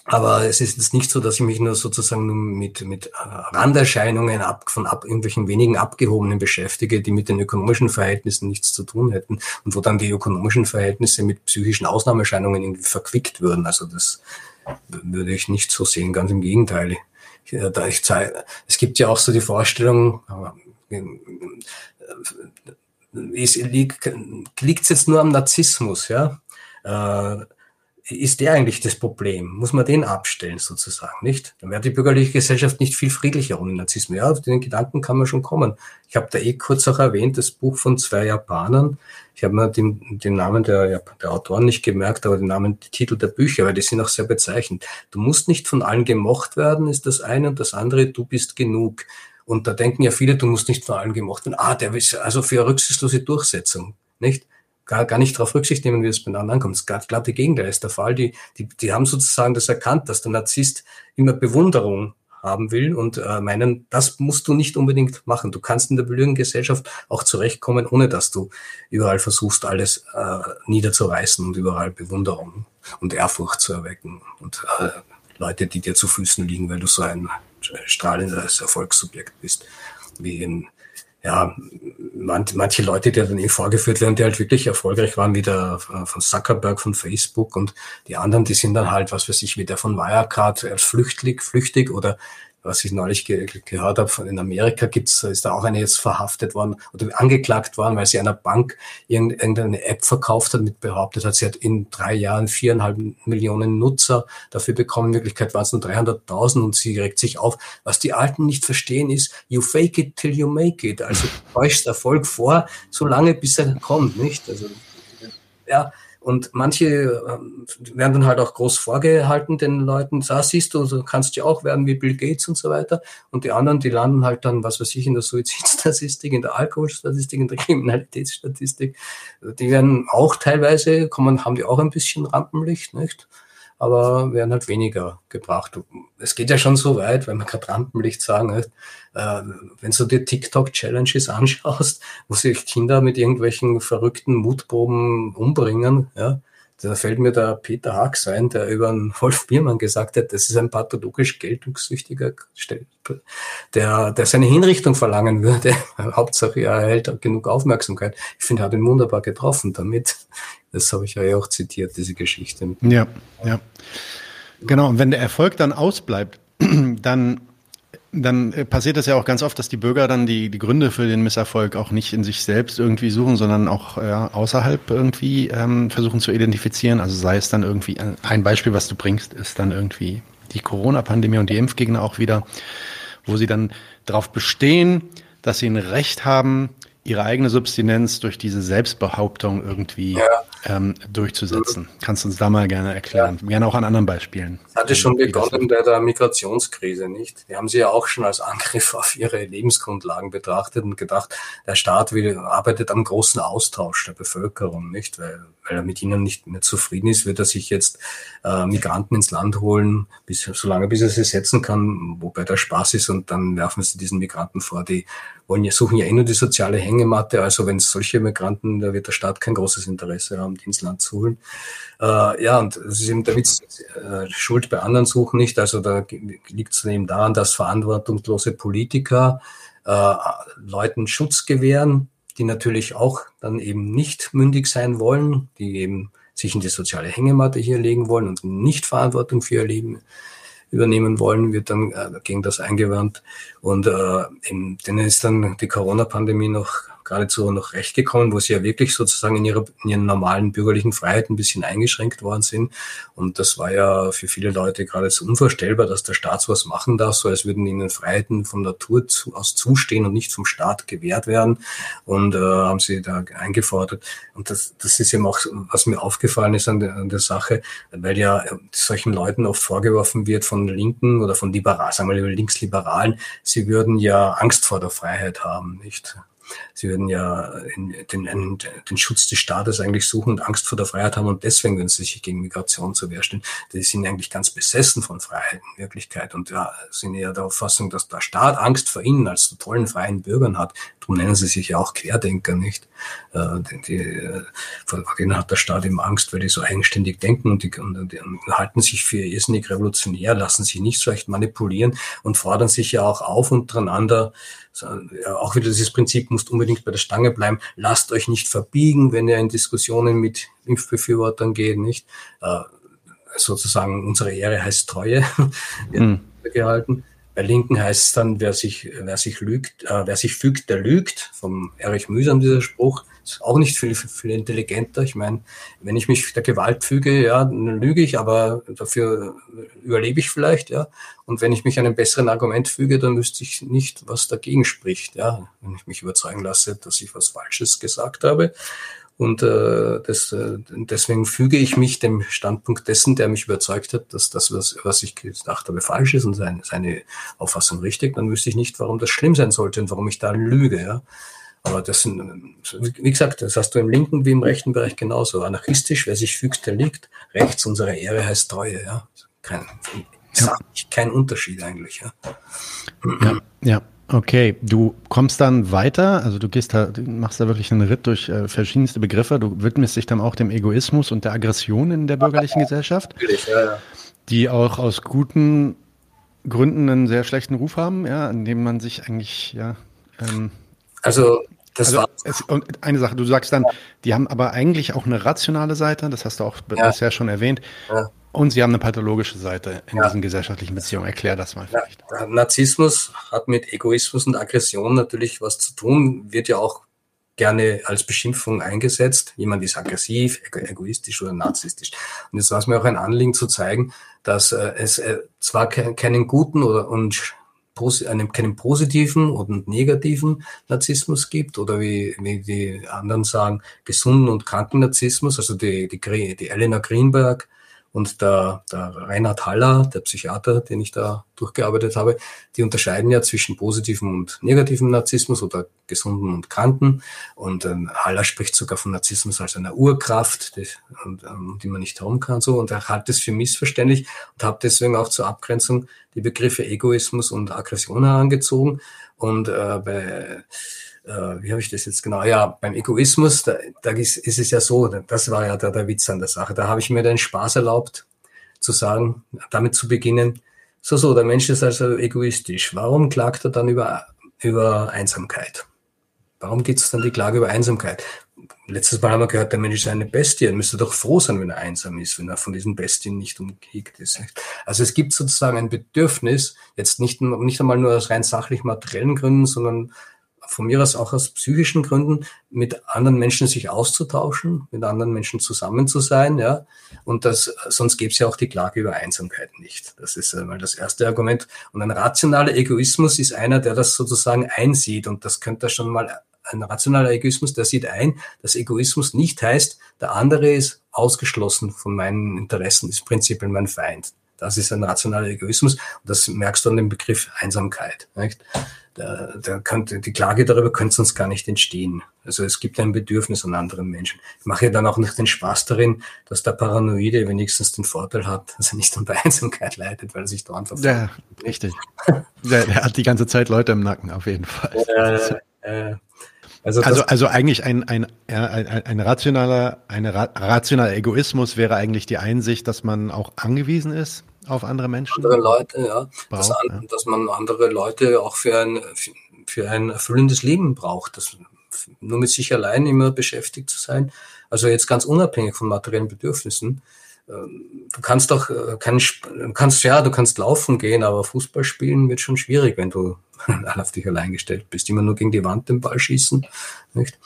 aber es ist jetzt nicht so, dass ich mich nur sozusagen mit, mit Randerscheinungen ab, von ab, irgendwelchen wenigen Abgehobenen beschäftige, die mit den ökonomischen Verhältnissen nichts zu tun hätten und wo dann die ökonomischen Verhältnisse mit psychischen Ausnahmeerscheinungen irgendwie verquickt würden. Also das würde ich nicht so sehen, ganz im Gegenteil. Da ich zeige, es gibt ja auch so die Vorstellung, liegt es jetzt nur am Narzissmus, ja? Äh, ist der eigentlich das Problem? Muss man den abstellen sozusagen, nicht? Dann wäre die bürgerliche Gesellschaft nicht viel friedlicher ohne Narzissmus. Ja, auf den Gedanken kann man schon kommen. Ich habe da eh kurz auch erwähnt, das Buch von zwei Japanern. Ich habe mir den, den Namen der, der Autoren nicht gemerkt, aber den Namen, die Titel der Bücher, weil die sind auch sehr bezeichnend. Du musst nicht von allen gemocht werden, ist das eine, und das andere, du bist genug. Und da denken ja viele, du musst nicht von allen gemocht werden. Ah, der ist also für rücksichtslose Durchsetzung, nicht? Gar, gar nicht darauf Rücksicht nehmen, wie es bei den anderen kommt. Das ist gerade, gerade der Gegenteil ist der Fall. Die, die, die haben sozusagen das erkannt, dass der Narzisst immer Bewunderung haben will und äh, meinen, das musst du nicht unbedingt machen. Du kannst in der blühenden Gesellschaft auch zurechtkommen, ohne dass du überall versuchst, alles äh, niederzureißen und überall Bewunderung und Ehrfurcht zu erwecken. Und äh, Leute, die dir zu Füßen liegen, weil du so ein strahlendes Erfolgssubjekt bist, wie in ja, man, manche Leute, die dann eben vorgeführt werden, die halt wirklich erfolgreich waren, wie der von Zuckerberg, von Facebook und die anderen, die sind dann halt, was weiß ich, wie der von Wirecard als flüchtig, flüchtig oder was ich neulich ge- gehört habe, in Amerika gibt's, ist da auch eine jetzt verhaftet worden oder angeklagt worden, weil sie einer Bank irgendeine App verkauft hat, mit behauptet hat, sie hat in drei Jahren viereinhalb Millionen Nutzer dafür bekommen. In Wirklichkeit waren es nur dreihunderttausend und sie regt sich auf. Was die Alten nicht verstehen ist, you fake it till you make it. Also du täuschst Erfolg vor, so lange, bis er kommt, nicht? Also, ja. Und manche werden dann halt auch groß vorgehalten, den Leuten, da siehst du, so kannst du ja auch werden wie Bill Gates und so weiter. Und die anderen, die landen halt dann, was weiß ich, in der Suizidstatistik, in der Alkoholstatistik, in der Kriminalitätsstatistik. Die werden auch teilweise, kommen, haben die auch ein bisschen Rampenlicht, nicht? Aber werden halt weniger gebracht. Es geht ja schon so weit, wenn man gerade Rampenlicht sagen, äh, wenn du dir TikTok-Challenges anschaust, wo sich Kinder mit irgendwelchen verrückten Mutproben umbringen, ja, Da fällt mir der Peter Hacks ein, der über einen Wolf Biermann gesagt hat, das ist ein pathologisch geltungssüchtiger, der, der seine Hinrichtung verlangen würde. Hauptsache, er erhält genug Aufmerksamkeit. Ich finde, er hat ihn wunderbar getroffen damit. Das habe ich ja auch zitiert, diese Geschichte. Ja, ja. Genau, und wenn der Erfolg dann ausbleibt, dann, dann passiert das ja auch ganz oft, dass die Bürger dann die, die Gründe für den Misserfolg auch nicht in sich selbst irgendwie suchen, sondern auch ja, außerhalb irgendwie ähm, versuchen zu identifizieren. Also sei es dann irgendwie, ein Beispiel, was du bringst, ist dann irgendwie die Corona-Pandemie und die Impfgegner auch wieder, wo sie dann darauf bestehen, dass sie ein Recht haben, ihre eigene Substinenz durch diese Selbstbehauptung irgendwie ja. ähm, durchzusetzen. Ja. Kannst du uns da mal gerne erklären? Ja. Gerne auch an anderen Beispielen. Das hatte schon begonnen bei der Migrationskrise, nicht? Die haben sie ja auch schon als Angriff auf ihre Lebensgrundlagen betrachtet und gedacht, der Staat will, arbeitet am großen Austausch der Bevölkerung, nicht? Weil, weil er mit ihnen nicht mehr zufrieden ist, wird er sich jetzt äh, Migranten ins Land holen, bis, solange bis er sie setzen kann, wobei der Spaß ist, und dann werfen sie diesen Migranten vor, die wollen ja, suchen ja eh nur die soziale Hängematte, also wenn es solche Migranten, da wird der Staat kein großes Interesse haben, die ins Land zu holen. Äh, ja, und es ist eben der Witz, äh, Schuld bei anderen suchen nicht, also da liegt es eben daran, dass verantwortungslose Politiker äh, Leuten Schutz gewähren, die natürlich auch dann eben nicht mündig sein wollen, die eben sich in die soziale Hängematte hier legen wollen und nicht Verantwortung für ihr Leben übernehmen wollen, wird dann äh, gegen das eingewandt. Und äh, in, denen ist dann die Corona-Pandemie noch geradezu noch recht gekommen, wo sie ja wirklich sozusagen in, ihrer, in ihren normalen bürgerlichen Freiheiten ein bisschen eingeschränkt worden sind. Und das war ja für viele Leute geradezu unvorstellbar, dass der Staat sowas machen darf, so als würden ihnen Freiheiten von Natur zu, aus zustehen und nicht vom Staat gewährt werden. Und äh, haben sie da eingefordert. Und das, das ist eben auch, was mir aufgefallen ist an der, an der Sache, weil ja solchen Leuten oft vorgeworfen wird von Linken oder von Liberalen, sagen wir Linksliberalen, sie würden ja Angst vor der Freiheit haben, nicht? Sie würden ja den, den, den Schutz des Staates eigentlich suchen und Angst vor der Freiheit haben und deswegen würden sie sich gegen Migration zur Wehr stellen. Die sind eigentlich ganz besessen von Freiheit in Wirklichkeit und ja, sind ja der Auffassung, dass der Staat Angst vor ihnen als tollen, freien Bürgern hat. Darum nennen sie sich ja auch Querdenker, nicht? Die, die, vor denen hat der Staat eben Angst, weil die so eigenständig denken und, die, und, die, und halten sich für irrsinnig revolutionär, lassen sich nicht so recht manipulieren und fordern sich ja auch auf untereinander. So, ja, auch wieder dieses Prinzip, musst unbedingt bei der Stange bleiben, lasst euch nicht verbiegen, wenn ihr in Diskussionen mit Impfbefürwortern geht, nicht? Äh, sozusagen, unsere Ehre heißt Treue, mhm. gehalten. Bei Linken heißt es dann, wer sich, wer sich lügt, äh, wer sich fügt, der lügt. Vom Erich Mühsam dieser Spruch. Ist auch nicht viel, viel intelligenter. Ich meine, wenn ich mich der Gewalt füge, ja, dann lüge ich, aber dafür überlebe ich vielleicht, ja. Und wenn ich mich einem besseren Argument füge, dann wüsste ich nicht, was dagegen spricht, ja. Wenn ich mich überzeugen lasse, dass ich was Falsches gesagt habe. Und äh, das, äh, deswegen füge ich mich dem Standpunkt dessen, der mich überzeugt hat, dass das, was, was ich gedacht habe, falsch ist und seine, seine Auffassung richtig, dann wüsste ich nicht, warum das schlimm sein sollte und warum ich da lüge. Ja? Aber das sind, wie gesagt, das hast du im linken wie im rechten Bereich genauso. Anarchistisch, wer sich fügt, der liegt. Rechts, unsere Ehre heißt Treue. Ja? Kein, ja. kein Unterschied eigentlich. Ja, ja. ja. Okay, du kommst dann weiter, also du gehst da, du machst da wirklich einen Ritt durch äh, verschiedenste Begriffe, du widmest dich dann auch dem Egoismus und der Aggression in der bürgerlichen Gesellschaft, ja, ja. die auch aus guten Gründen einen sehr schlechten Ruf haben, ja, indem man sich eigentlich, ja, ähm, also das also es, und eine Sache, du sagst dann, die haben aber eigentlich auch eine rationale Seite, das hast du auch ja. bisher schon erwähnt. Ja. Und sie haben eine pathologische Seite in ja. diesen gesellschaftlichen Beziehungen. Erklär das mal vielleicht. Ja, Narzissmus hat mit Egoismus und Aggression natürlich was zu tun, wird ja auch gerne als Beschimpfung eingesetzt. Jemand ist aggressiv, egoistisch oder narzisstisch. Und jetzt war es mir auch ein Anliegen zu zeigen, dass äh, es äh, zwar ke- keinen guten oder und einem keinen positiven und negativen Narzissmus gibt oder wie, wie die anderen sagen, gesunden und kranken Narzissmus, also die, die, die Elinor Greenberg und der, der Reinhard Haller, der Psychiater, den ich da durchgearbeitet habe, die unterscheiden ja zwischen positivem und negativem Narzissmus oder gesunden und kranken. Und äh, Haller spricht sogar von Narzissmus als einer Urkraft, die, und, ähm, die man nicht haben kann. So. Und er hat das für missverständlich und habe deswegen auch zur Abgrenzung die Begriffe Egoismus und Aggression herangezogen. Und äh, bei äh, wie habe ich das jetzt genau? Ja, beim Egoismus, da, da ist, ist es ja so, das war ja der, der Witz an der Sache. Da habe ich mir den Spaß erlaubt, zu sagen, damit zu beginnen, so, so, der Mensch ist also egoistisch. Warum klagt er dann über, über Einsamkeit? Warum gibt es dann die Klage über Einsamkeit? Letztes Mal haben wir gehört, der Mensch ist eine Bestie. Er müsste doch froh sein, wenn er einsam ist, wenn er von diesen Bestien nicht umgekickt ist. Also es gibt sozusagen ein Bedürfnis, jetzt nicht, nicht einmal nur aus rein sachlich materiellen Gründen, sondern von mir aus auch aus psychischen Gründen, mit anderen Menschen sich auszutauschen, mit anderen Menschen zusammen zu sein. Ja? Und das, sonst gäbe es ja auch die Klage über Einsamkeit nicht. Das ist einmal das erste Argument. Und ein rationaler Egoismus ist einer, der das sozusagen einsieht. Und das könnte schon mal... Ein rationaler Egoismus, der sieht ein, dass Egoismus nicht heißt, der andere ist ausgeschlossen von meinen Interessen, ist prinzipiell mein Feind. Das ist ein rationaler Egoismus. Und das merkst du an dem Begriff Einsamkeit. Nicht? Da, da könnte, die Klage darüber könnte sonst gar nicht entstehen. Also es gibt ein Bedürfnis an anderen Menschen. Ich mache ja dann auch noch den Spaß darin, dass der Paranoide wenigstens den Vorteil hat, dass er nicht unter Einsamkeit leidet, weil er sich dauernd verfolgt. Ja, richtig. Der, der hat die ganze Zeit Leute im Nacken, auf jeden Fall. Äh, äh, Also, also, also eigentlich ein, ein, ein, ein rationaler, ein ra- rationaler Egoismus wäre eigentlich die Einsicht, dass man auch angewiesen ist auf andere Menschen. Andere Leute, ja. Braucht, dass, an, ja. dass man andere Leute auch für ein, für ein erfüllendes Leben braucht. Das, nur mit sich allein immer beschäftigt zu sein. Also jetzt ganz unabhängig von materiellen Bedürfnissen. Du kannst doch, kannst, kannst, ja, du kannst laufen gehen, aber Fußball spielen wird schon schwierig, wenn du auf dich allein gestellt bist. Immer nur gegen die Wand den Ball schießen, nicht?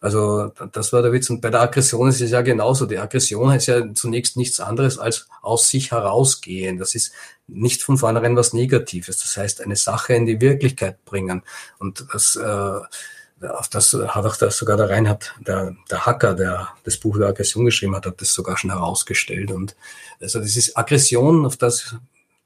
Also, das war der Witz. Und bei der Aggression ist es ja genauso. Die Aggression ist ja zunächst nichts anderes als aus sich herausgehen. Das ist nicht von vornherein was Negatives. Das heißt, eine Sache in die Wirklichkeit bringen. Und das, äh, auf das hat auch das sogar der Reinhard, der, der Hacker, der das Buch über Aggression geschrieben hat, hat das sogar schon herausgestellt. Und also das ist Aggression, auf das,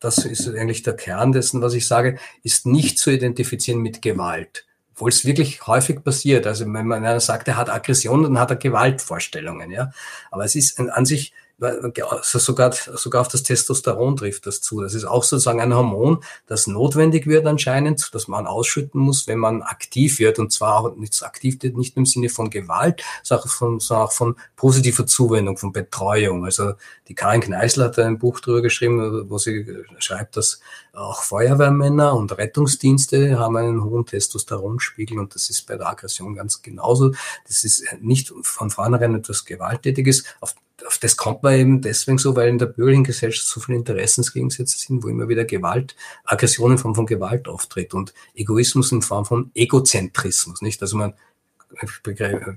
das ist eigentlich der Kern dessen, was ich sage, ist nicht zu identifizieren mit Gewalt. Obwohl es wirklich häufig passiert. Also wenn man einer sagt, er hat Aggression, dann hat er Gewaltvorstellungen, ja. Aber es ist an sich, also sogar, sogar auf das Testosteron trifft das zu. Das ist auch sozusagen ein Hormon, das notwendig wird anscheinend, das man ausschütten muss, wenn man aktiv wird. Und zwar auch nicht aktiv wird, nicht im Sinne von Gewalt, sondern auch von, sondern auch von positiver Zuwendung, von Betreuung. Also die Karin Kneißler hat ein Buch drüber geschrieben, wo sie schreibt, dass auch Feuerwehrmänner und Rettungsdienste haben einen hohen Testosteronspiegel. Und das ist bei der Aggression ganz genauso. Das ist nicht von vornherein etwas Gewalttätiges. Auf Auf das kommt man eben deswegen so, weil in der bürgerlichen Gesellschaft so viele Interessensgegensätze sind, wo immer wieder Gewalt, Aggression in Form von Gewalt auftritt und Egoismus in Form von Egozentrismus, nicht? Also man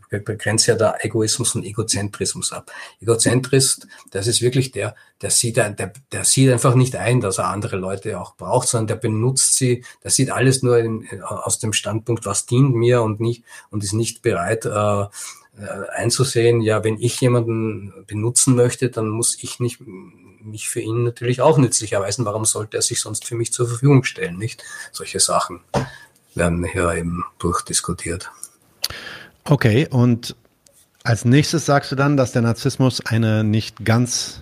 begrenzt ja da Egoismus und Egozentrismus ab. Egozentrist, das ist wirklich der, der sieht, der, der sieht einfach nicht ein, dass er andere Leute auch braucht, sondern der benutzt sie, der sieht alles nur in, aus dem Standpunkt, was dient mir und nicht, und ist nicht bereit, äh, einzusehen, ja, wenn ich jemanden benutzen möchte, dann muss ich nicht, mich für ihn natürlich auch nützlich erweisen. Warum sollte er sich sonst für mich zur Verfügung stellen, nicht? Solche Sachen werden hier eben durchdiskutiert. Okay, und als nächstes sagst du dann, dass der Narzissmus eine nicht ganz,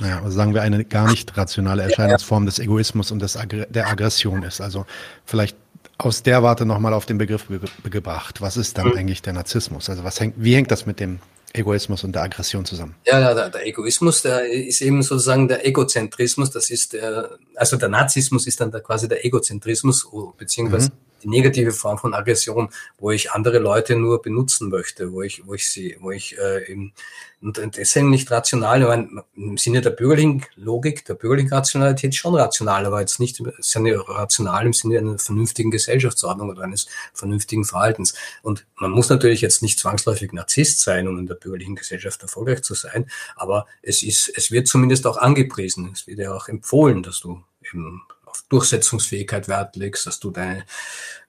naja, also sagen wir eine gar nicht rationale Erscheinungsform des Egoismus und des Aggre- der Aggression ist. Also vielleicht aus der Warte nochmal auf den Begriff ge- gebracht. Was ist dann mhm. eigentlich der Narzissmus? Also was hängt, wie hängt das mit dem Egoismus und der Aggression zusammen? Ja, ja der, der Egoismus, der ist eben sozusagen der Egozentrismus. Das ist der, also der Narzissmus ist dann der, quasi der Egozentrismus beziehungsweise mhm. die negative Form von Aggression, wo ich andere Leute nur benutzen möchte, wo ich, wo ich sie, wo ich äh, eben und deswegen nicht rational. Ich meine, im Sinne der bürgerlichen Logik, der bürgerlichen Rationalität schon rational, aber jetzt nicht ist ja nicht rational im Sinne einer vernünftigen Gesellschaftsordnung oder eines vernünftigen Verhaltens. Und man muss natürlich jetzt nicht zwangsläufig Narzisst sein, um in der bürgerlichen Gesellschaft erfolgreich zu sein, aber es ist, es wird zumindest auch angepriesen, es wird ja auch empfohlen, dass du eben auf Durchsetzungsfähigkeit Wert legst, dass du deine,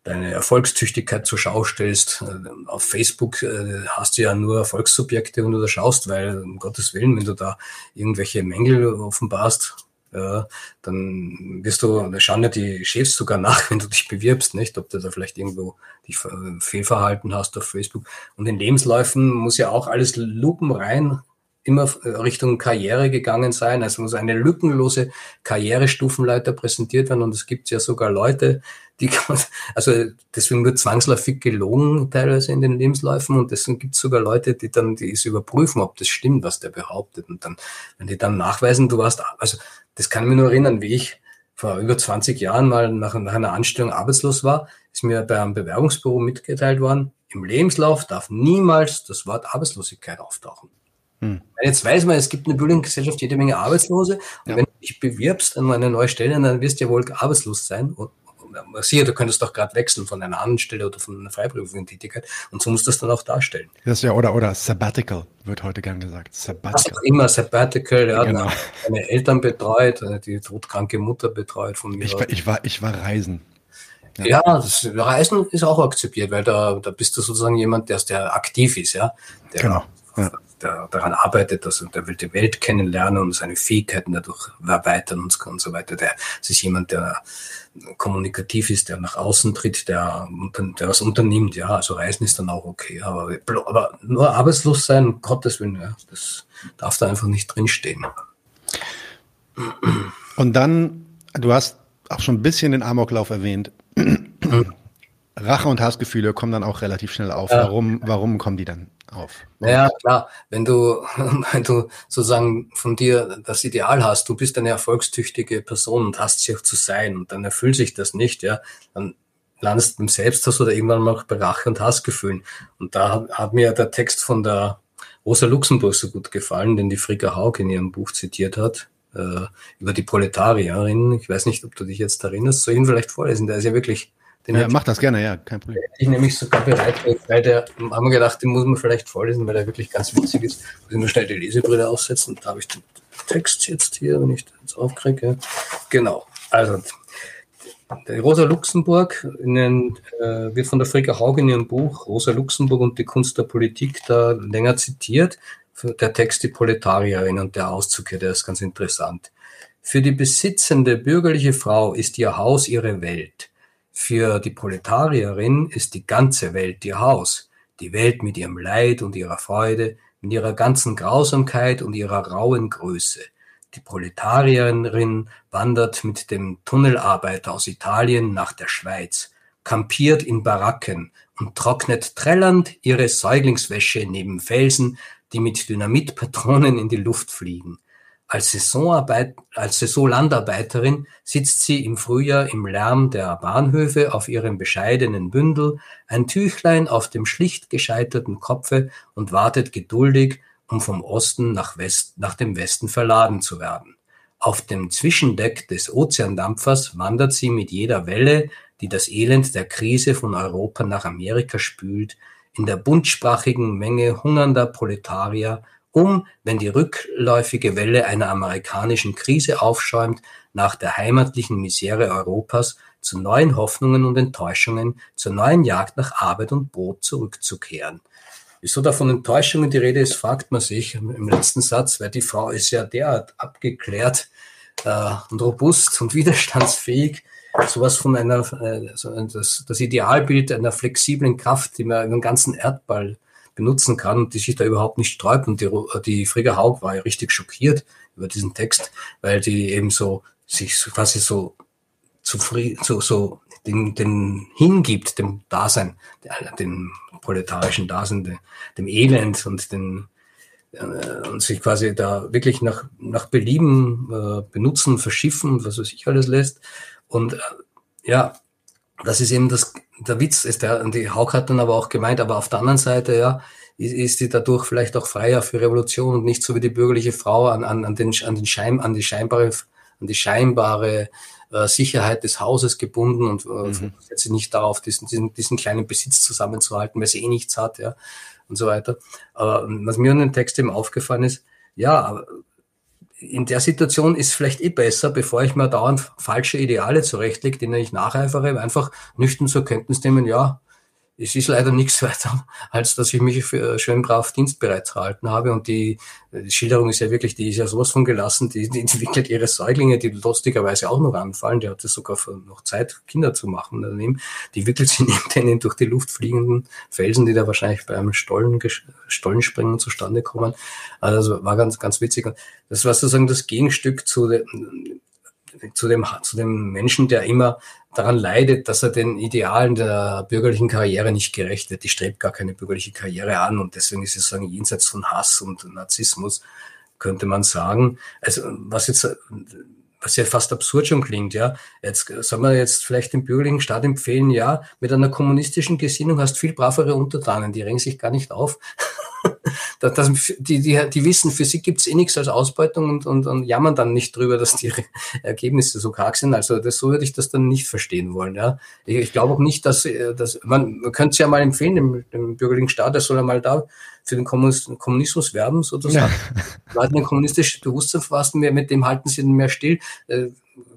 deine Erfolgstüchtigkeit zur Schau stellst. Auf Facebook hast du ja nur Erfolgssubjekte, wenn du da schaust, weil um Gottes Willen, wenn du da irgendwelche Mängel offenbarst, ja, dann wirst du, da schauen ja die Chefs sogar nach, wenn du dich bewirbst, nicht, ob du da vielleicht irgendwo dich Fehlverhalten hast auf Facebook. Und in Lebensläufen muss ja auch alles lupenrein immer Richtung Karriere gegangen sein. Also muss eine lückenlose Karrierestufenleiter präsentiert werden. Und es gibt ja sogar Leute, die kann, also deswegen wird zwangsläufig gelogen teilweise in den Lebensläufen, und deswegen gibt es sogar Leute, die dann die es überprüfen, ob das stimmt, was der behauptet, und dann, wenn die dann nachweisen, du warst, also das kann ich mir nur erinnern, wie ich vor über zwanzig Jahren mal nach, nach einer Anstellung arbeitslos war, ist mir bei einem Bewerbungsbüro mitgeteilt worden, im Lebenslauf darf niemals das Wort Arbeitslosigkeit auftauchen. Hm. Jetzt weiß man, es gibt in der Bildungsgesellschaft jede Menge Arbeitslose, und ja. wenn du dich bewirbst an eine neue Stelle, dann wirst du ja wohl arbeitslos sein. Und, und, und, sicher, du könntest doch gerade wechseln von einer anderen Stelle oder von einer freiberuflichen Tätigkeit, und so musst du das dann auch darstellen. Das ist ja, oder, oder Sabbatical wird heute gern gesagt. Sabbatical. Das ist auch immer Sabbatical, ja, genau. Meine Eltern betreut, die todkranke Mutter betreut von mir. Ich war, ich war, ich war reisen. Ja, das Reisen ist auch akzeptiert, weil da, da bist du sozusagen jemand, der, der aktiv ist, ja. Der, genau. Ja. Der daran arbeitet, dass, der will die Welt kennenlernen und seine Fähigkeiten dadurch erweitern und, und so weiter. Der das ist jemand, der kommunikativ ist, der nach außen tritt, der, der was unternimmt, ja. Also Reisen ist dann auch okay. Aber, aber nur arbeitslos sein, um Gottes Willen, ja, das darf da einfach nicht drinstehen. Und dann, du hast auch schon ein bisschen den Amoklauf erwähnt. Rache und Hassgefühle kommen dann auch relativ schnell auf. Ja. Warum, warum kommen die dann auf? Warum? Ja, klar. Wenn du, wenn du sozusagen von dir das Ideal hast, du bist eine erfolgstüchtige Person und hast sie auch zu sein, und dann erfüllt sich das nicht, ja, dann landest du im Selbsthass oder irgendwann mal bei Rache und Hassgefühlen. Und da hat, hat mir der Text von der Rosa Luxemburg so gut gefallen, den die Frigga Haug in ihrem Buch zitiert hat, über die Proletarierin. Ich weiß nicht, ob du dich jetzt erinnerst. Soll ich ihn vielleicht vorlesen? Der ist ja wirklich... Den ja, mach das gerne, ja, kein Problem. Ich nämlich sogar bereit, weil der, haben wir gedacht, den muss man vielleicht vorlesen, weil der wirklich ganz witzig ist. Ich muss nur schnell die Lesebrille aufsetzen. Da habe ich den Text jetzt hier, wenn ich den jetzt aufkriege. Genau, also Rosa Luxemburg in den, äh, wird von der Frigga Haug in ihrem Buch Rosa Luxemburg und die Kunst der Politik da länger zitiert. Der Text Die Proletarierin, und der Auszug hier, der ist ganz interessant. Für die besitzende bürgerliche Frau ist ihr Haus ihre Welt. Für die Proletarierin ist die ganze Welt ihr Haus. Die Welt mit ihrem Leid und ihrer Freude, mit ihrer ganzen Grausamkeit und ihrer rauen Größe. Die Proletarierin wandert mit dem Tunnelarbeiter aus Italien nach der Schweiz, kampiert in Baracken und trocknet trällernd ihre Säuglingswäsche neben Felsen, die mit Dynamitpatronen in die Luft fliegen. Als Saisonarbeit, als Saisonlandarbeiterin sitzt sie im Frühjahr im Lärm der Bahnhöfe auf ihrem bescheidenen Bündel, ein Tüchlein auf dem schlicht gescheiterten Kopfe, und wartet geduldig, um vom Osten nach, West, nach dem Westen verladen zu werden. Auf dem Zwischendeck des Ozeandampfers wandert sie mit jeder Welle, die das Elend der Krise von Europa nach Amerika spült, in der buntsprachigen Menge hungernder Proletarier, um, wenn die rückläufige Welle einer amerikanischen Krise aufschäumt, nach der heimatlichen Misere Europas zu neuen Hoffnungen und Enttäuschungen, zur neuen Jagd nach Arbeit und Brot zurückzukehren. Wieso da von Enttäuschungen die Rede ist, fragt man sich im letzten Satz, weil die Frau ist ja derart abgeklärt äh, und robust und widerstandsfähig, sowas von einer, das, das Idealbild einer flexiblen Kraft, die man über den ganzen Erdball benutzen kann und die sich da überhaupt nicht sträubt. Und die, die Frigga Haug war ja richtig schockiert über diesen Text, weil die eben so sich quasi so zufrieden, so, so den, den hingibt, dem Dasein, dem proletarischen Dasein, dem Elend und den, und sich quasi da wirklich nach, nach Belieben äh, benutzen, verschiffen und was weiß ich alles lässt. Und äh, ja, das ist eben das, der Witz ist der, und die Haug hat dann aber auch gemeint, aber auf der anderen Seite, ja, ist, ist sie dadurch vielleicht auch freier für Revolution und nicht so wie die bürgerliche Frau an, an, an den, an den Schein, an die scheinbare, an die scheinbare äh, Sicherheit des Hauses gebunden und äh, mhm. setzt sich nicht darauf, diesen, diesen, diesen kleinen Besitz zusammenzuhalten, weil sie eh nichts hat, ja, und so weiter. Aber was mir an dem Text eben aufgefallen ist, ja, aber in der Situation ist vielleicht eh besser, bevor ich mir dauernd falsche Ideale zurechtlege, denen ich nacheifere, einfach nüchtern zur Kenntnis nehmen, ja, es ist leider nichts weiter, als dass ich mich für schön brav dienstbereit gehalten habe. Und die Schilderung ist ja wirklich, die ist ja sowas von gelassen, die, die entwickelt ihre Säuglinge, die lustigerweise auch noch anfallen, die hatte sogar noch Zeit, Kinder zu machen daneben, die wickelt sie neben denen durch die Luft fliegenden Felsen, die da wahrscheinlich beim Stollen, Stollenspringen zustande kommen. Also war ganz, ganz witzig. Das war sozusagen das Gegenstück zu der, zu dem, zu dem Menschen, der immer daran leidet, dass er den Idealen der bürgerlichen Karriere nicht gerecht wird. Die strebt gar keine bürgerliche Karriere an und deswegen ist es sozusagen jenseits von Hass und Narzissmus, könnte man sagen. Also was jetzt, was ja fast absurd schon klingt, ja. Jetzt soll man jetzt vielleicht dem bürgerlichen Staat empfehlen, ja, mit einer kommunistischen Gesinnung hast viel bravere Untertanen, die regen sich gar nicht auf. Das, das, die, die, die wissen, für sie gibt's eh nichts als Ausbeutung und, und, und jammern dann nicht drüber, dass die Ergebnisse so karg sind. Also das, so würde ich das dann nicht verstehen wollen. Ja. Ich, ich glaube auch nicht, dass, dass man, man könnte es ja mal empfehlen, dem, dem bürgerlichen Staat, der soll ja mal da für den Kommunismus werben, sozusagen. Ja. Leute, ein kommunistisches Bewusstsein verfassen, mit dem halten sie mehr still.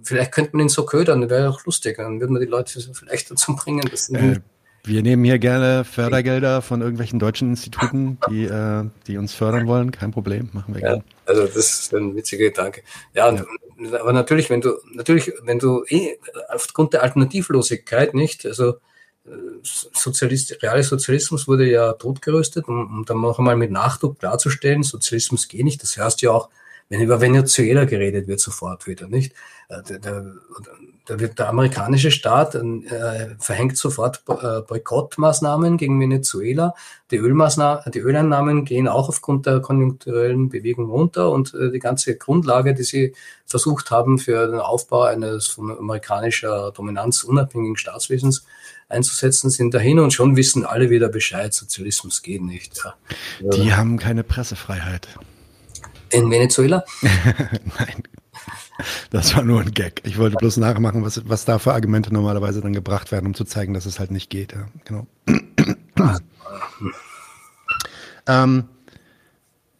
Vielleicht könnte man ihn so ködern, das wäre ja auch lustig. Dann würden wir die Leute vielleicht dazu bringen, dass äh. Wir nehmen hier gerne Fördergelder von irgendwelchen deutschen Instituten, die, äh, die uns fördern wollen. Kein Problem, machen wir gerne. Ja, also das ist ein witziger Gedanke. Ja, ja. Und, aber natürlich, wenn du natürlich, wenn du eh aufgrund der Alternativlosigkeit nicht, also Sozialist, realer Sozialismus wurde ja totgeröstet, um, um dann noch einmal mit Nachdruck darzustellen, Sozialismus geht nicht. Das heißt ja auch, wenn über Venezuela geredet wird, sofort wieder, nicht? Da, da, da wird der amerikanische Staat äh, verhängt sofort äh, Boykottmaßnahmen gegen Venezuela. Die, Ölmaßnahmen, die Öleinnahmen gehen auch aufgrund der konjunkturellen Bewegung runter und äh, die ganze Grundlage, die sie versucht haben, für den Aufbau eines von amerikanischer Dominanz unabhängigen Staatswesens einzusetzen, sind dahin und schon wissen alle wieder Bescheid, Sozialismus geht nicht. Ja. Die ja. haben keine Pressefreiheit. In Venezuela? Nein, das war nur ein Gag. Ich wollte bloß nachmachen, was, was da für Argumente normalerweise dann gebracht werden, um zu zeigen, dass es halt nicht geht. Ja, genau. ähm,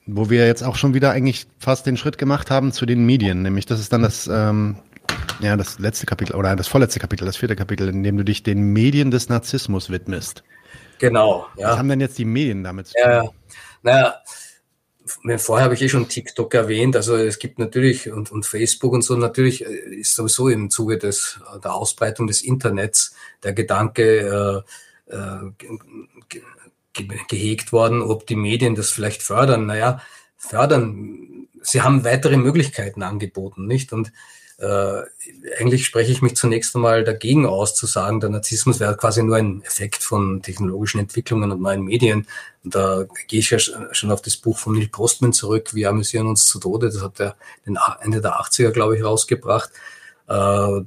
wo wir jetzt auch schon wieder eigentlich fast den Schritt gemacht haben zu den Medien, nämlich das ist dann das, ähm, ja, das letzte Kapitel oder das vorletzte Kapitel, das vierte Kapitel, in dem du dich den Medien des Narzissmus widmest. Genau. Ja. Was haben denn jetzt die Medien damit zu tun? Ja, naja. Vorher habe ich eh schon TikTok erwähnt, also es gibt natürlich und, und Facebook und so, natürlich ist sowieso im Zuge des, der Ausbreitung des Internets der Gedanke äh, äh, ge, ge, gehegt worden, ob die Medien das vielleicht fördern. Naja, fördern, sie haben weitere Möglichkeiten angeboten, nicht? Und äh, eigentlich spreche ich mich zunächst einmal dagegen aus, zu sagen, der Narzissmus wäre quasi nur ein Effekt von technologischen Entwicklungen und neuen Medien. Und da gehe ich ja schon auf das Buch von Neil Postman zurück, Wir amüsieren uns zu Tode. Das hat er Ende der achtziger, glaube ich, rausgebracht. Äh, da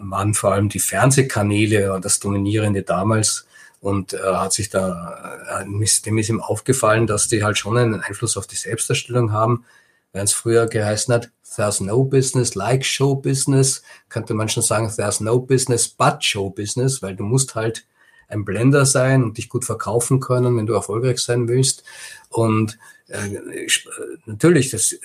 waren vor allem die Fernsehkanäle das Dominierende damals. Und äh, hat sich da, äh, dem ist ihm aufgefallen, dass die halt schon einen Einfluss auf die Selbstdarstellung haben. Wenn es früher geheißen hat, there's no business like show business, könnte man schon sagen, there's no business but show business, weil du musst halt ein Blender sein und dich gut verkaufen können, wenn du erfolgreich sein willst. Und äh, natürlich, das,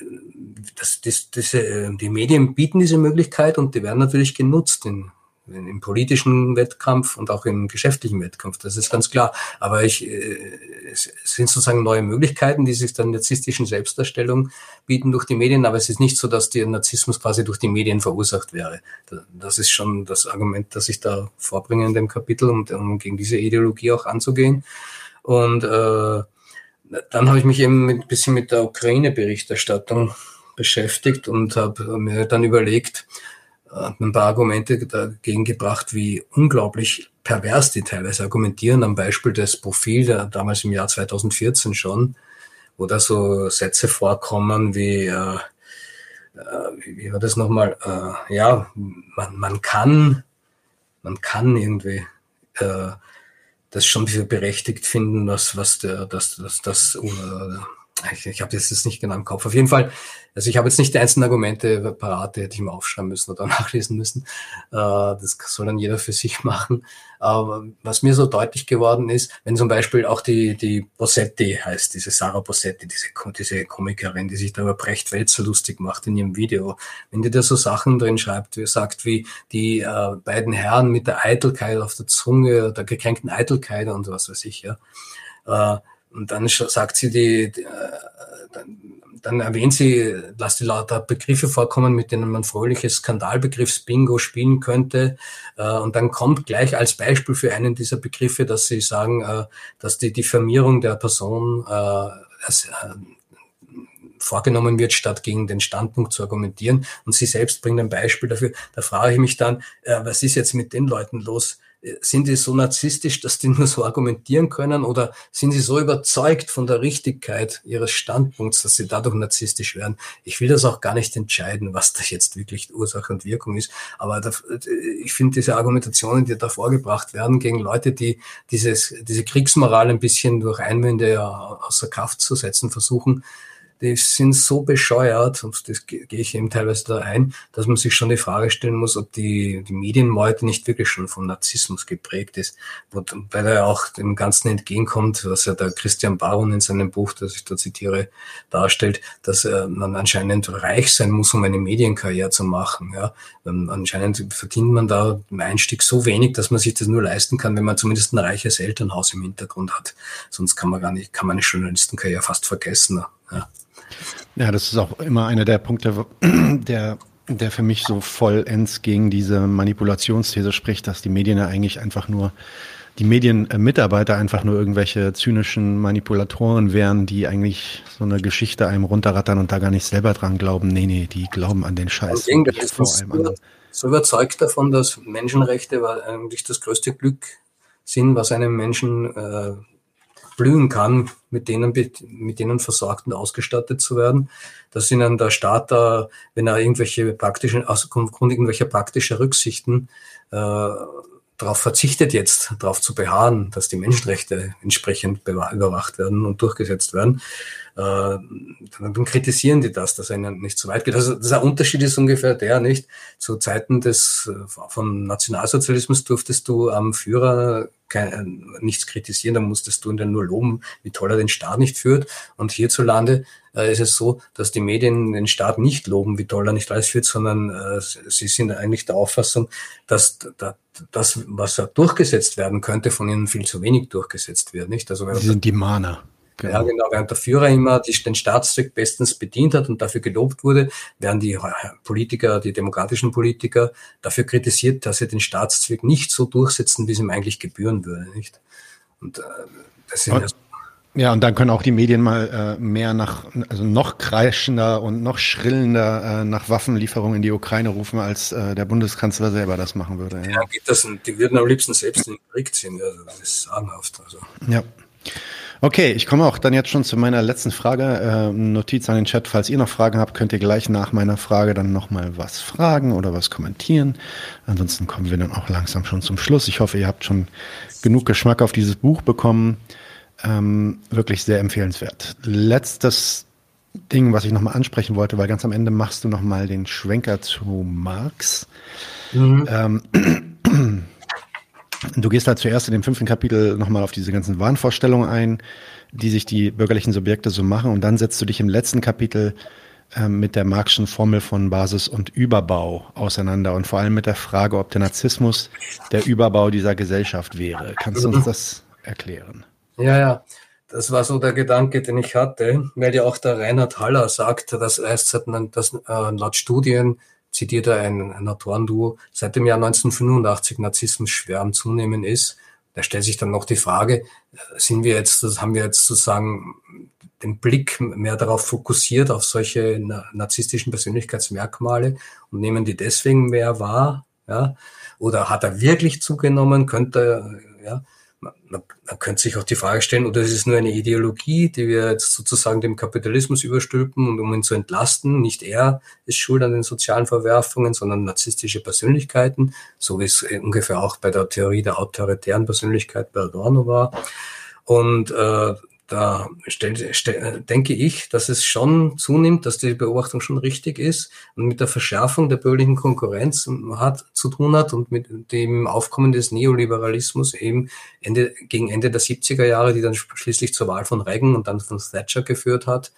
das, das, das, äh, die Medien bieten diese Möglichkeit und die werden natürlich genutzt in, in, im politischen Wettkampf und auch im geschäftlichen Wettkampf, das ist ganz klar. Aber ich, äh, es sind sozusagen neue Möglichkeiten, die sich der narzisstischen Selbstdarstellung bieten durch die Medien. Aber es ist nicht so, dass der Narzissmus quasi durch die Medien verursacht wäre. Das ist schon das Argument, das ich da vorbringe in dem Kapitel, um, um gegen diese Ideologie auch anzugehen. Und äh, dann habe ich mich eben ein bisschen mit der Ukraine-Berichterstattung beschäftigt und habe mir dann überlegt, habe ein paar Argumente dagegen gebracht, wie unglaublich pervers die teilweise argumentieren, am Beispiel des Profil, der damals im Jahr zweitausendvierzehn schon, wo da so Sätze vorkommen wie, äh, wie war das nochmal, äh, ja, man, man kann, man kann irgendwie äh, das schon für berechtigt finden, was, was der, das, das, das, uh, Ich, ich habe jetzt das nicht genau im Kopf. Auf jeden Fall, also ich habe jetzt nicht die einzelnen Argumente parat, die hätte ich mal aufschreiben müssen oder nachlesen müssen. Das soll dann jeder für sich machen. Aber was mir so deutlich geworden ist, wenn zum Beispiel auch die die Bossetti heißt, diese Sarah Bossetti, diese diese Komikerin, die sich da über Brecht-Welzer lustig macht in ihrem Video, wenn die da so Sachen drin schreibt, wie sagt wie die äh, beiden Herren mit der Eitelkeit auf der Zunge, der gekränkten Eitelkeit und was weiß ich, ja. Äh, Und dann sagt sie, die, die dann, dann erwähnt sie, dass die lauter Begriffe vorkommen, mit denen man fröhliches Skandalbegriffs-Bingo spielen könnte. Und dann kommt gleich als Beispiel für einen dieser Begriffe, dass sie sagen, dass die Diffamierung der Person vorgenommen wird, statt gegen den Standpunkt zu argumentieren. Und sie selbst bringt ein Beispiel dafür. Da frage ich mich dann, äh, was ist jetzt mit den Leuten los? Sind die so narzisstisch, dass die nur so argumentieren können, oder sind sie so überzeugt von der Richtigkeit ihres Standpunkts, dass sie dadurch narzisstisch werden? Ich will das auch gar nicht entscheiden, was da jetzt wirklich Ursache und Wirkung ist, aber da, ich finde diese Argumentationen, die da vorgebracht werden gegen Leute, die dieses, diese Kriegsmoral ein bisschen durch Einwände außer Kraft zu setzen versuchen, die sind so bescheuert, und das gehe ich eben teilweise da ein, dass man sich schon die Frage stellen muss, ob die, die Medienmeute nicht wirklich schon vom Narzissmus geprägt ist, wobei er auch dem Ganzen entgegenkommt, was ja der Christian Baron in seinem Buch, das ich da zitiere, darstellt, dass äh, man anscheinend reich sein muss, um eine Medienkarriere zu machen. Ja? Ähm, anscheinend verdient man da im Einstieg so wenig, dass man sich das nur leisten kann, wenn man zumindest ein reiches Elternhaus im Hintergrund hat. Sonst kann man gar nicht, kann man eine Journalistenkarriere fast vergessen. Ja. Ja, das ist auch immer einer der Punkte, der, der für mich so vollends gegen diese Manipulationsthese spricht, dass die Medien ja eigentlich einfach nur, die Medienmitarbeiter einfach nur irgendwelche zynischen Manipulatoren wären, die eigentlich so eine Geschichte einem runterrattern und da gar nicht selber dran glauben. Nee, nee, die glauben an den Scheiß. Ich bin vor allem an. So überzeugt davon, dass Menschenrechte eigentlich das größte Glück sind, was einem Menschen äh, blühen kann, mit denen, mit denen versorgt und ausgestattet zu werden, dass ihnen der Staat da, wenn er irgendwelche praktischen, aufgrund irgendwelcher praktischer Rücksichten äh, darauf verzichtet, jetzt darauf zu beharren, dass die Menschenrechte entsprechend überwacht werden und durchgesetzt werden, äh, dann kritisieren die das, dass er ihnen nicht so weit geht. Also der Unterschied ist ungefähr der, nicht? Zu Zeiten des vom Nationalsozialismus durftest du am Führer kein, nichts kritisieren, dann musstest du ihn dann nur loben, wie toll er den Staat nicht führt. Und hierzulande äh, ist es so, dass die Medien den Staat nicht loben, wie toll er nicht alles führt, sondern äh, sie sind eigentlich der Auffassung, dass da das, was durchgesetzt werden könnte, von ihnen viel zu wenig durchgesetzt wird, nicht? Also, sie sind die Mahner. Genau. Ja, genau. Während der Führer immer den Staatszweck bestens bedient hat und dafür gelobt wurde, werden die Politiker, die demokratischen Politiker, dafür kritisiert, dass sie den Staatszweck nicht so durchsetzen, wie es ihm eigentlich gebühren würde, nicht? Und äh, das sind ja. Ja, und dann können auch die Medien mal äh, mehr nach, also noch kreischender und noch schrillender äh, nach Waffenlieferungen in die Ukraine rufen, als äh, der Bundeskanzler selber das machen würde. Ja, ja, geht das, die würden am liebsten selbst in den Krieg ziehen. Also das ist sagenhaft. Also. Ja. Okay, ich komme auch dann jetzt schon zu meiner letzten Frage. Äh, Notiz an den Chat, falls ihr noch Fragen habt, könnt ihr gleich nach meiner Frage dann nochmal was fragen oder was kommentieren. Ansonsten kommen wir dann auch langsam schon zum Schluss. Ich hoffe, ihr habt schon genug Geschmack auf dieses Buch bekommen. Ähm, wirklich sehr empfehlenswert. Letztes Ding, was ich nochmal ansprechen wollte, weil ganz am Ende machst du nochmal den Schwenker zu Marx. Mhm. Ähm, du gehst halt zuerst in dem fünften Kapitel nochmal auf diese ganzen Wahnvorstellungen ein, die sich die bürgerlichen Subjekte so machen, und dann setzt du dich im letzten Kapitel ähm, mit der Marxischen Formel von Basis und Überbau auseinander und vor allem mit der Frage, ob der Narzissmus der Überbau dieser Gesellschaft wäre. Kannst du uns das erklären? Ja, ja, das war so der Gedanke, den ich hatte, weil ja auch der Reinhard Haller sagt, das heißt, dass äh, laut Studien, zitiert er ein, ein Autorenduo, seit dem Jahr neunzehnhundertfünfundachtzig Narzissmus schwer am Zunehmen ist. Da stellt sich dann noch die Frage, sind wir jetzt, das haben wir jetzt sozusagen den Blick mehr darauf fokussiert, auf solche narzisstischen Persönlichkeitsmerkmale, und nehmen die deswegen mehr wahr, ja? Oder hat er wirklich zugenommen, könnte, ja? Man, man könnte sich auch die Frage stellen, oder es ist nur eine Ideologie, die wir jetzt sozusagen dem Kapitalismus überstülpen, und um ihn zu entlasten, nicht er ist schuld an den sozialen Verwerfungen, sondern narzisstische Persönlichkeiten, so wie es ungefähr auch bei der Theorie der autoritären Persönlichkeit bei Adorno war. Und äh, da stell, stell, denke ich, dass es schon zunimmt, dass die Beobachtung schon richtig ist und mit der Verschärfung der bürgerlichen Konkurrenz hat zu tun hat und mit dem Aufkommen des Neoliberalismus eben Ende, gegen Ende der siebziger Jahre, die dann schließlich zur Wahl von Reagan und dann von Thatcher geführt hat,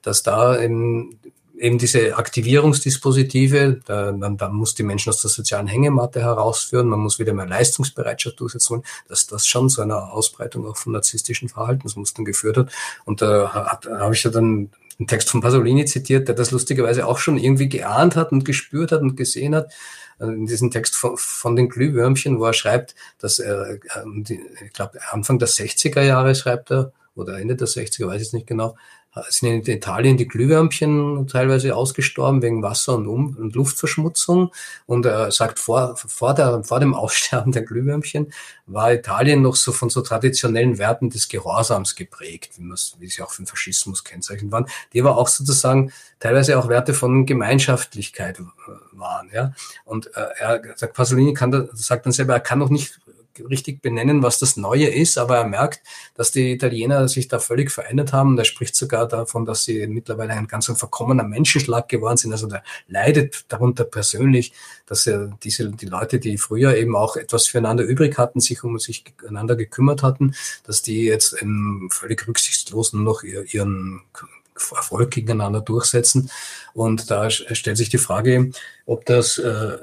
dass da eben, eben diese Aktivierungsdispositive, da, man, da muss die Menschen aus der sozialen Hängematte herausführen, man muss wieder mehr Leistungsbereitschaft durchsetzen, dass das schon zu einer Ausbreitung auch von narzisstischen Verhaltensmustern geführt hat. Und da, da habe ich ja dann einen Text von Pasolini zitiert, der das lustigerweise auch schon irgendwie geahnt hat und gespürt hat und gesehen hat, in diesem Text von, von den Glühwürmchen, wo er schreibt, dass er, ich glaube, Anfang der sechziger Jahre schreibt er, oder Ende der sechziger, weiß ich es nicht genau, sind in Italien die Glühwürmchen teilweise ausgestorben wegen Wasser- und, um und Luftverschmutzung. Und er sagt, vor, vor, der, vor dem Aussterben der Glühwürmchen war Italien noch so von so traditionellen Werten des Gehorsams geprägt, wie, wie sie auch für den Faschismus kennzeichnet waren, die aber auch sozusagen teilweise auch Werte von Gemeinschaftlichkeit waren. Ja? Und äh, er sagt, Pasolini kann da, sagt dann selber, er kann noch nicht richtig benennen, was das Neue ist, aber er merkt, dass die Italiener sich da völlig verändert haben. Und er spricht sogar davon, dass sie mittlerweile ein ganz verkommener Menschenschlag geworden sind. Also der leidet darunter persönlich, dass er diese, die Leute, die früher eben auch etwas füreinander übrig hatten, sich um sich einander gekümmert hatten, dass die jetzt völlig rücksichtslos nur noch ihren Erfolg gegeneinander durchsetzen. Und da stellt sich die Frage, ob das äh,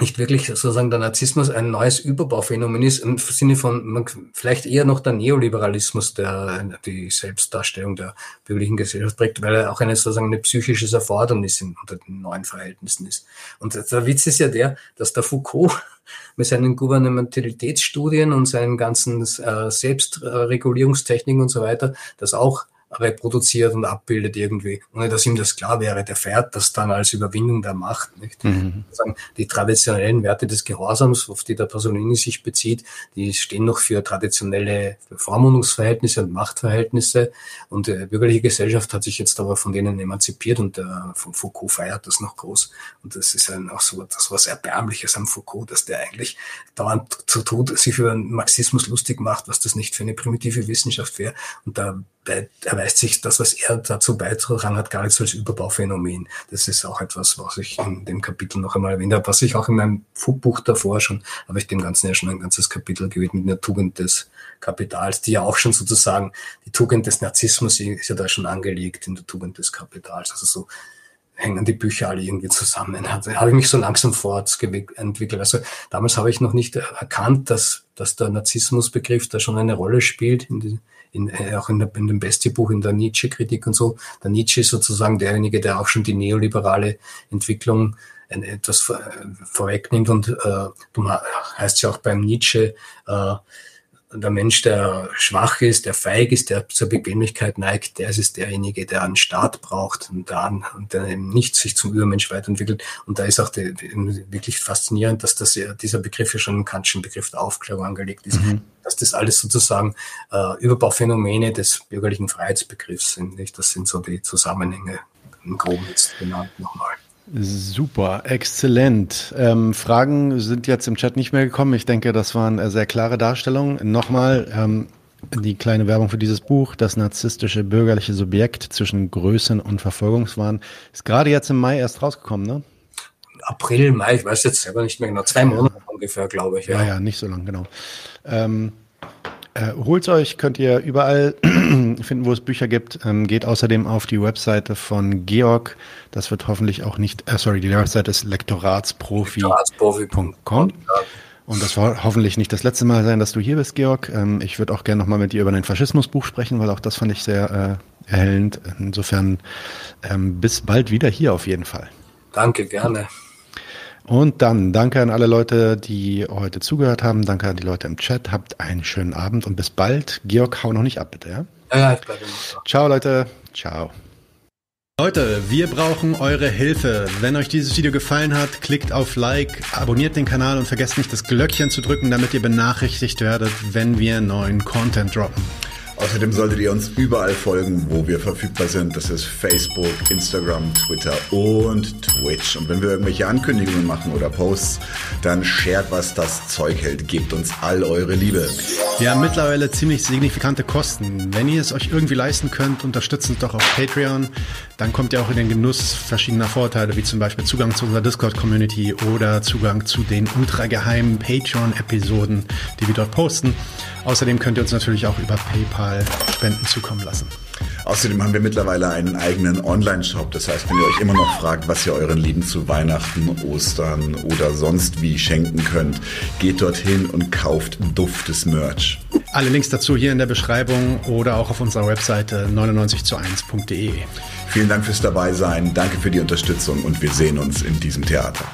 nicht wirklich sozusagen der Narzissmus ein neues Überbauphänomen ist, im Sinne von man, vielleicht eher noch der Neoliberalismus, der die Selbstdarstellung der bürgerlichen Gesellschaft prägt, weil er auch eine sozusagen eine psychisches Erfordernis in, unter den neuen Verhältnissen ist. Und der Witz ist ja der, dass der Foucault mit seinen Gouvernementalitätsstudien und seinen ganzen äh, Selbstregulierungstechniken und so weiter das auch reproduziert und abbildet irgendwie, ohne dass ihm das klar wäre. Der fährt das dann als Überwindung der Macht, nicht? Mhm. Die traditionellen Werte des Gehorsams, auf die der Pasolini sich bezieht, die stehen noch für traditionelle Bevormundungsverhältnisse und Machtverhältnisse. Und die bürgerliche Gesellschaft hat sich jetzt aber von denen emanzipiert und der Foucault feiert das noch groß. Und das ist dann auch so das was Erbärmliches am Foucault, dass der eigentlich dauernd zu tut, sich über den Marxismus lustig macht, was das nicht für eine primitive Wissenschaft wäre. Und da erweist sich das, was er dazu beitragen hat, gar nicht so als Überbauphänomen. Das ist auch etwas, was ich in dem Kapitel noch einmal erwähnt habe, was ich auch in meinem Buch davor schon, habe ich dem Ganzen ja schon ein ganzes Kapitel gewidmet, der Tugend des Kapitals, die ja auch schon sozusagen, die Tugend des Narzissmus ist ja da schon angelegt in der Tugend des Kapitals. Also so hängen die Bücher alle irgendwie zusammen. Da habe ich mich so langsam fortentwickelt. Also damals habe ich noch nicht erkannt, dass, dass der Narzissmusbegriff da schon eine Rolle spielt in die, In, äh, auch in, der, in dem Bestie-Buch, in der Nietzsche-Kritik und so. Der Nietzsche ist sozusagen derjenige, der auch schon die neoliberale Entwicklung ein, etwas vor, äh, vorwegnimmt. Und äh, heißt ja auch beim Nietzsche, äh, der Mensch, der schwach ist, der feig ist, der zur Bequemlichkeit neigt, der ist derjenige, der einen Staat braucht und der, an, und der eben nicht sich zum Übermensch weiterentwickelt. Und da ist auch die, die, wirklich faszinierend, dass das, dieser Begriff ja schon im Kantschen Begriff der Aufklärung angelegt ist. Mhm. Dass das alles sozusagen äh, Überbauphänomene des bürgerlichen Freiheitsbegriffs sind. Nicht? Das sind so die Zusammenhänge, im Groben jetzt genannt nochmal. Super, exzellent. Ähm, Fragen sind jetzt im Chat nicht mehr gekommen. Ich denke, das waren sehr klare Darstellungen. Nochmal ähm, die kleine Werbung für dieses Buch, Das narzisstische bürgerliche Subjekt zwischen Größen und Verfolgungswahn. Ist gerade jetzt im Mai erst rausgekommen, ne? April, Mai, ich weiß jetzt selber nicht mehr genau. Zwei Monate ja. ungefähr, glaube ich. Ja, ja, ja nicht so lang, genau. Ähm, äh, holt's euch, könnt ihr überall finden, wo es Bücher gibt. Ähm, geht außerdem auf die Webseite von Georg. Das wird hoffentlich auch nicht, äh, sorry, die Webseite ist lektoratsprofi punkt com. Und das war hoffentlich nicht das letzte Mal sein, dass du hier bist, Georg. Ähm, ich würde auch gerne nochmal mit dir über dein Faschismusbuch sprechen, weil auch das fand ich sehr äh, erhellend. Insofern ähm, bis bald wieder hier auf jeden Fall. Danke, gerne. Und dann danke an alle Leute, die heute zugehört haben. Danke an die Leute im Chat. Habt einen schönen Abend und bis bald. Georg, hau noch nicht ab, bitte. Ja, ja, ja ich bleibe noch. Ciao, Leute. Ciao. Leute, wir brauchen eure Hilfe. Wenn euch dieses Video gefallen hat, klickt auf Like, abonniert den Kanal und vergesst nicht, das Glöckchen zu drücken, damit ihr benachrichtigt werdet, wenn wir neuen Content droppen. Außerdem solltet ihr uns überall folgen, wo wir verfügbar sind. Das ist Facebook, Instagram, Twitter und Twitch. Und wenn wir irgendwelche Ankündigungen machen oder Posts, dann shared, was das Zeug hält. Gebt uns all eure Liebe. Wir haben mittlerweile ziemlich signifikante Kosten. Wenn ihr es euch irgendwie leisten könnt, unterstützt uns doch auf Patreon. Dann kommt ihr auch in den Genuss verschiedener Vorteile, wie zum Beispiel Zugang zu unserer Discord-Community oder Zugang zu den ultrageheimen Patreon-Episoden, die wir dort posten. Außerdem könnt ihr uns natürlich auch über PayPal Spenden zukommen lassen. Außerdem haben wir mittlerweile einen eigenen Online-Shop. Das heißt, wenn ihr euch immer noch fragt, was ihr euren Lieben zu Weihnachten, Ostern oder sonst wie schenken könnt, geht dorthin und kauft duftes Merch. Alle Links dazu hier in der Beschreibung oder auch auf unserer Webseite neunundneunzig zu eins punkt de. Vielen Dank fürs Dabeisein, danke für die Unterstützung und wir sehen uns in diesem Theater.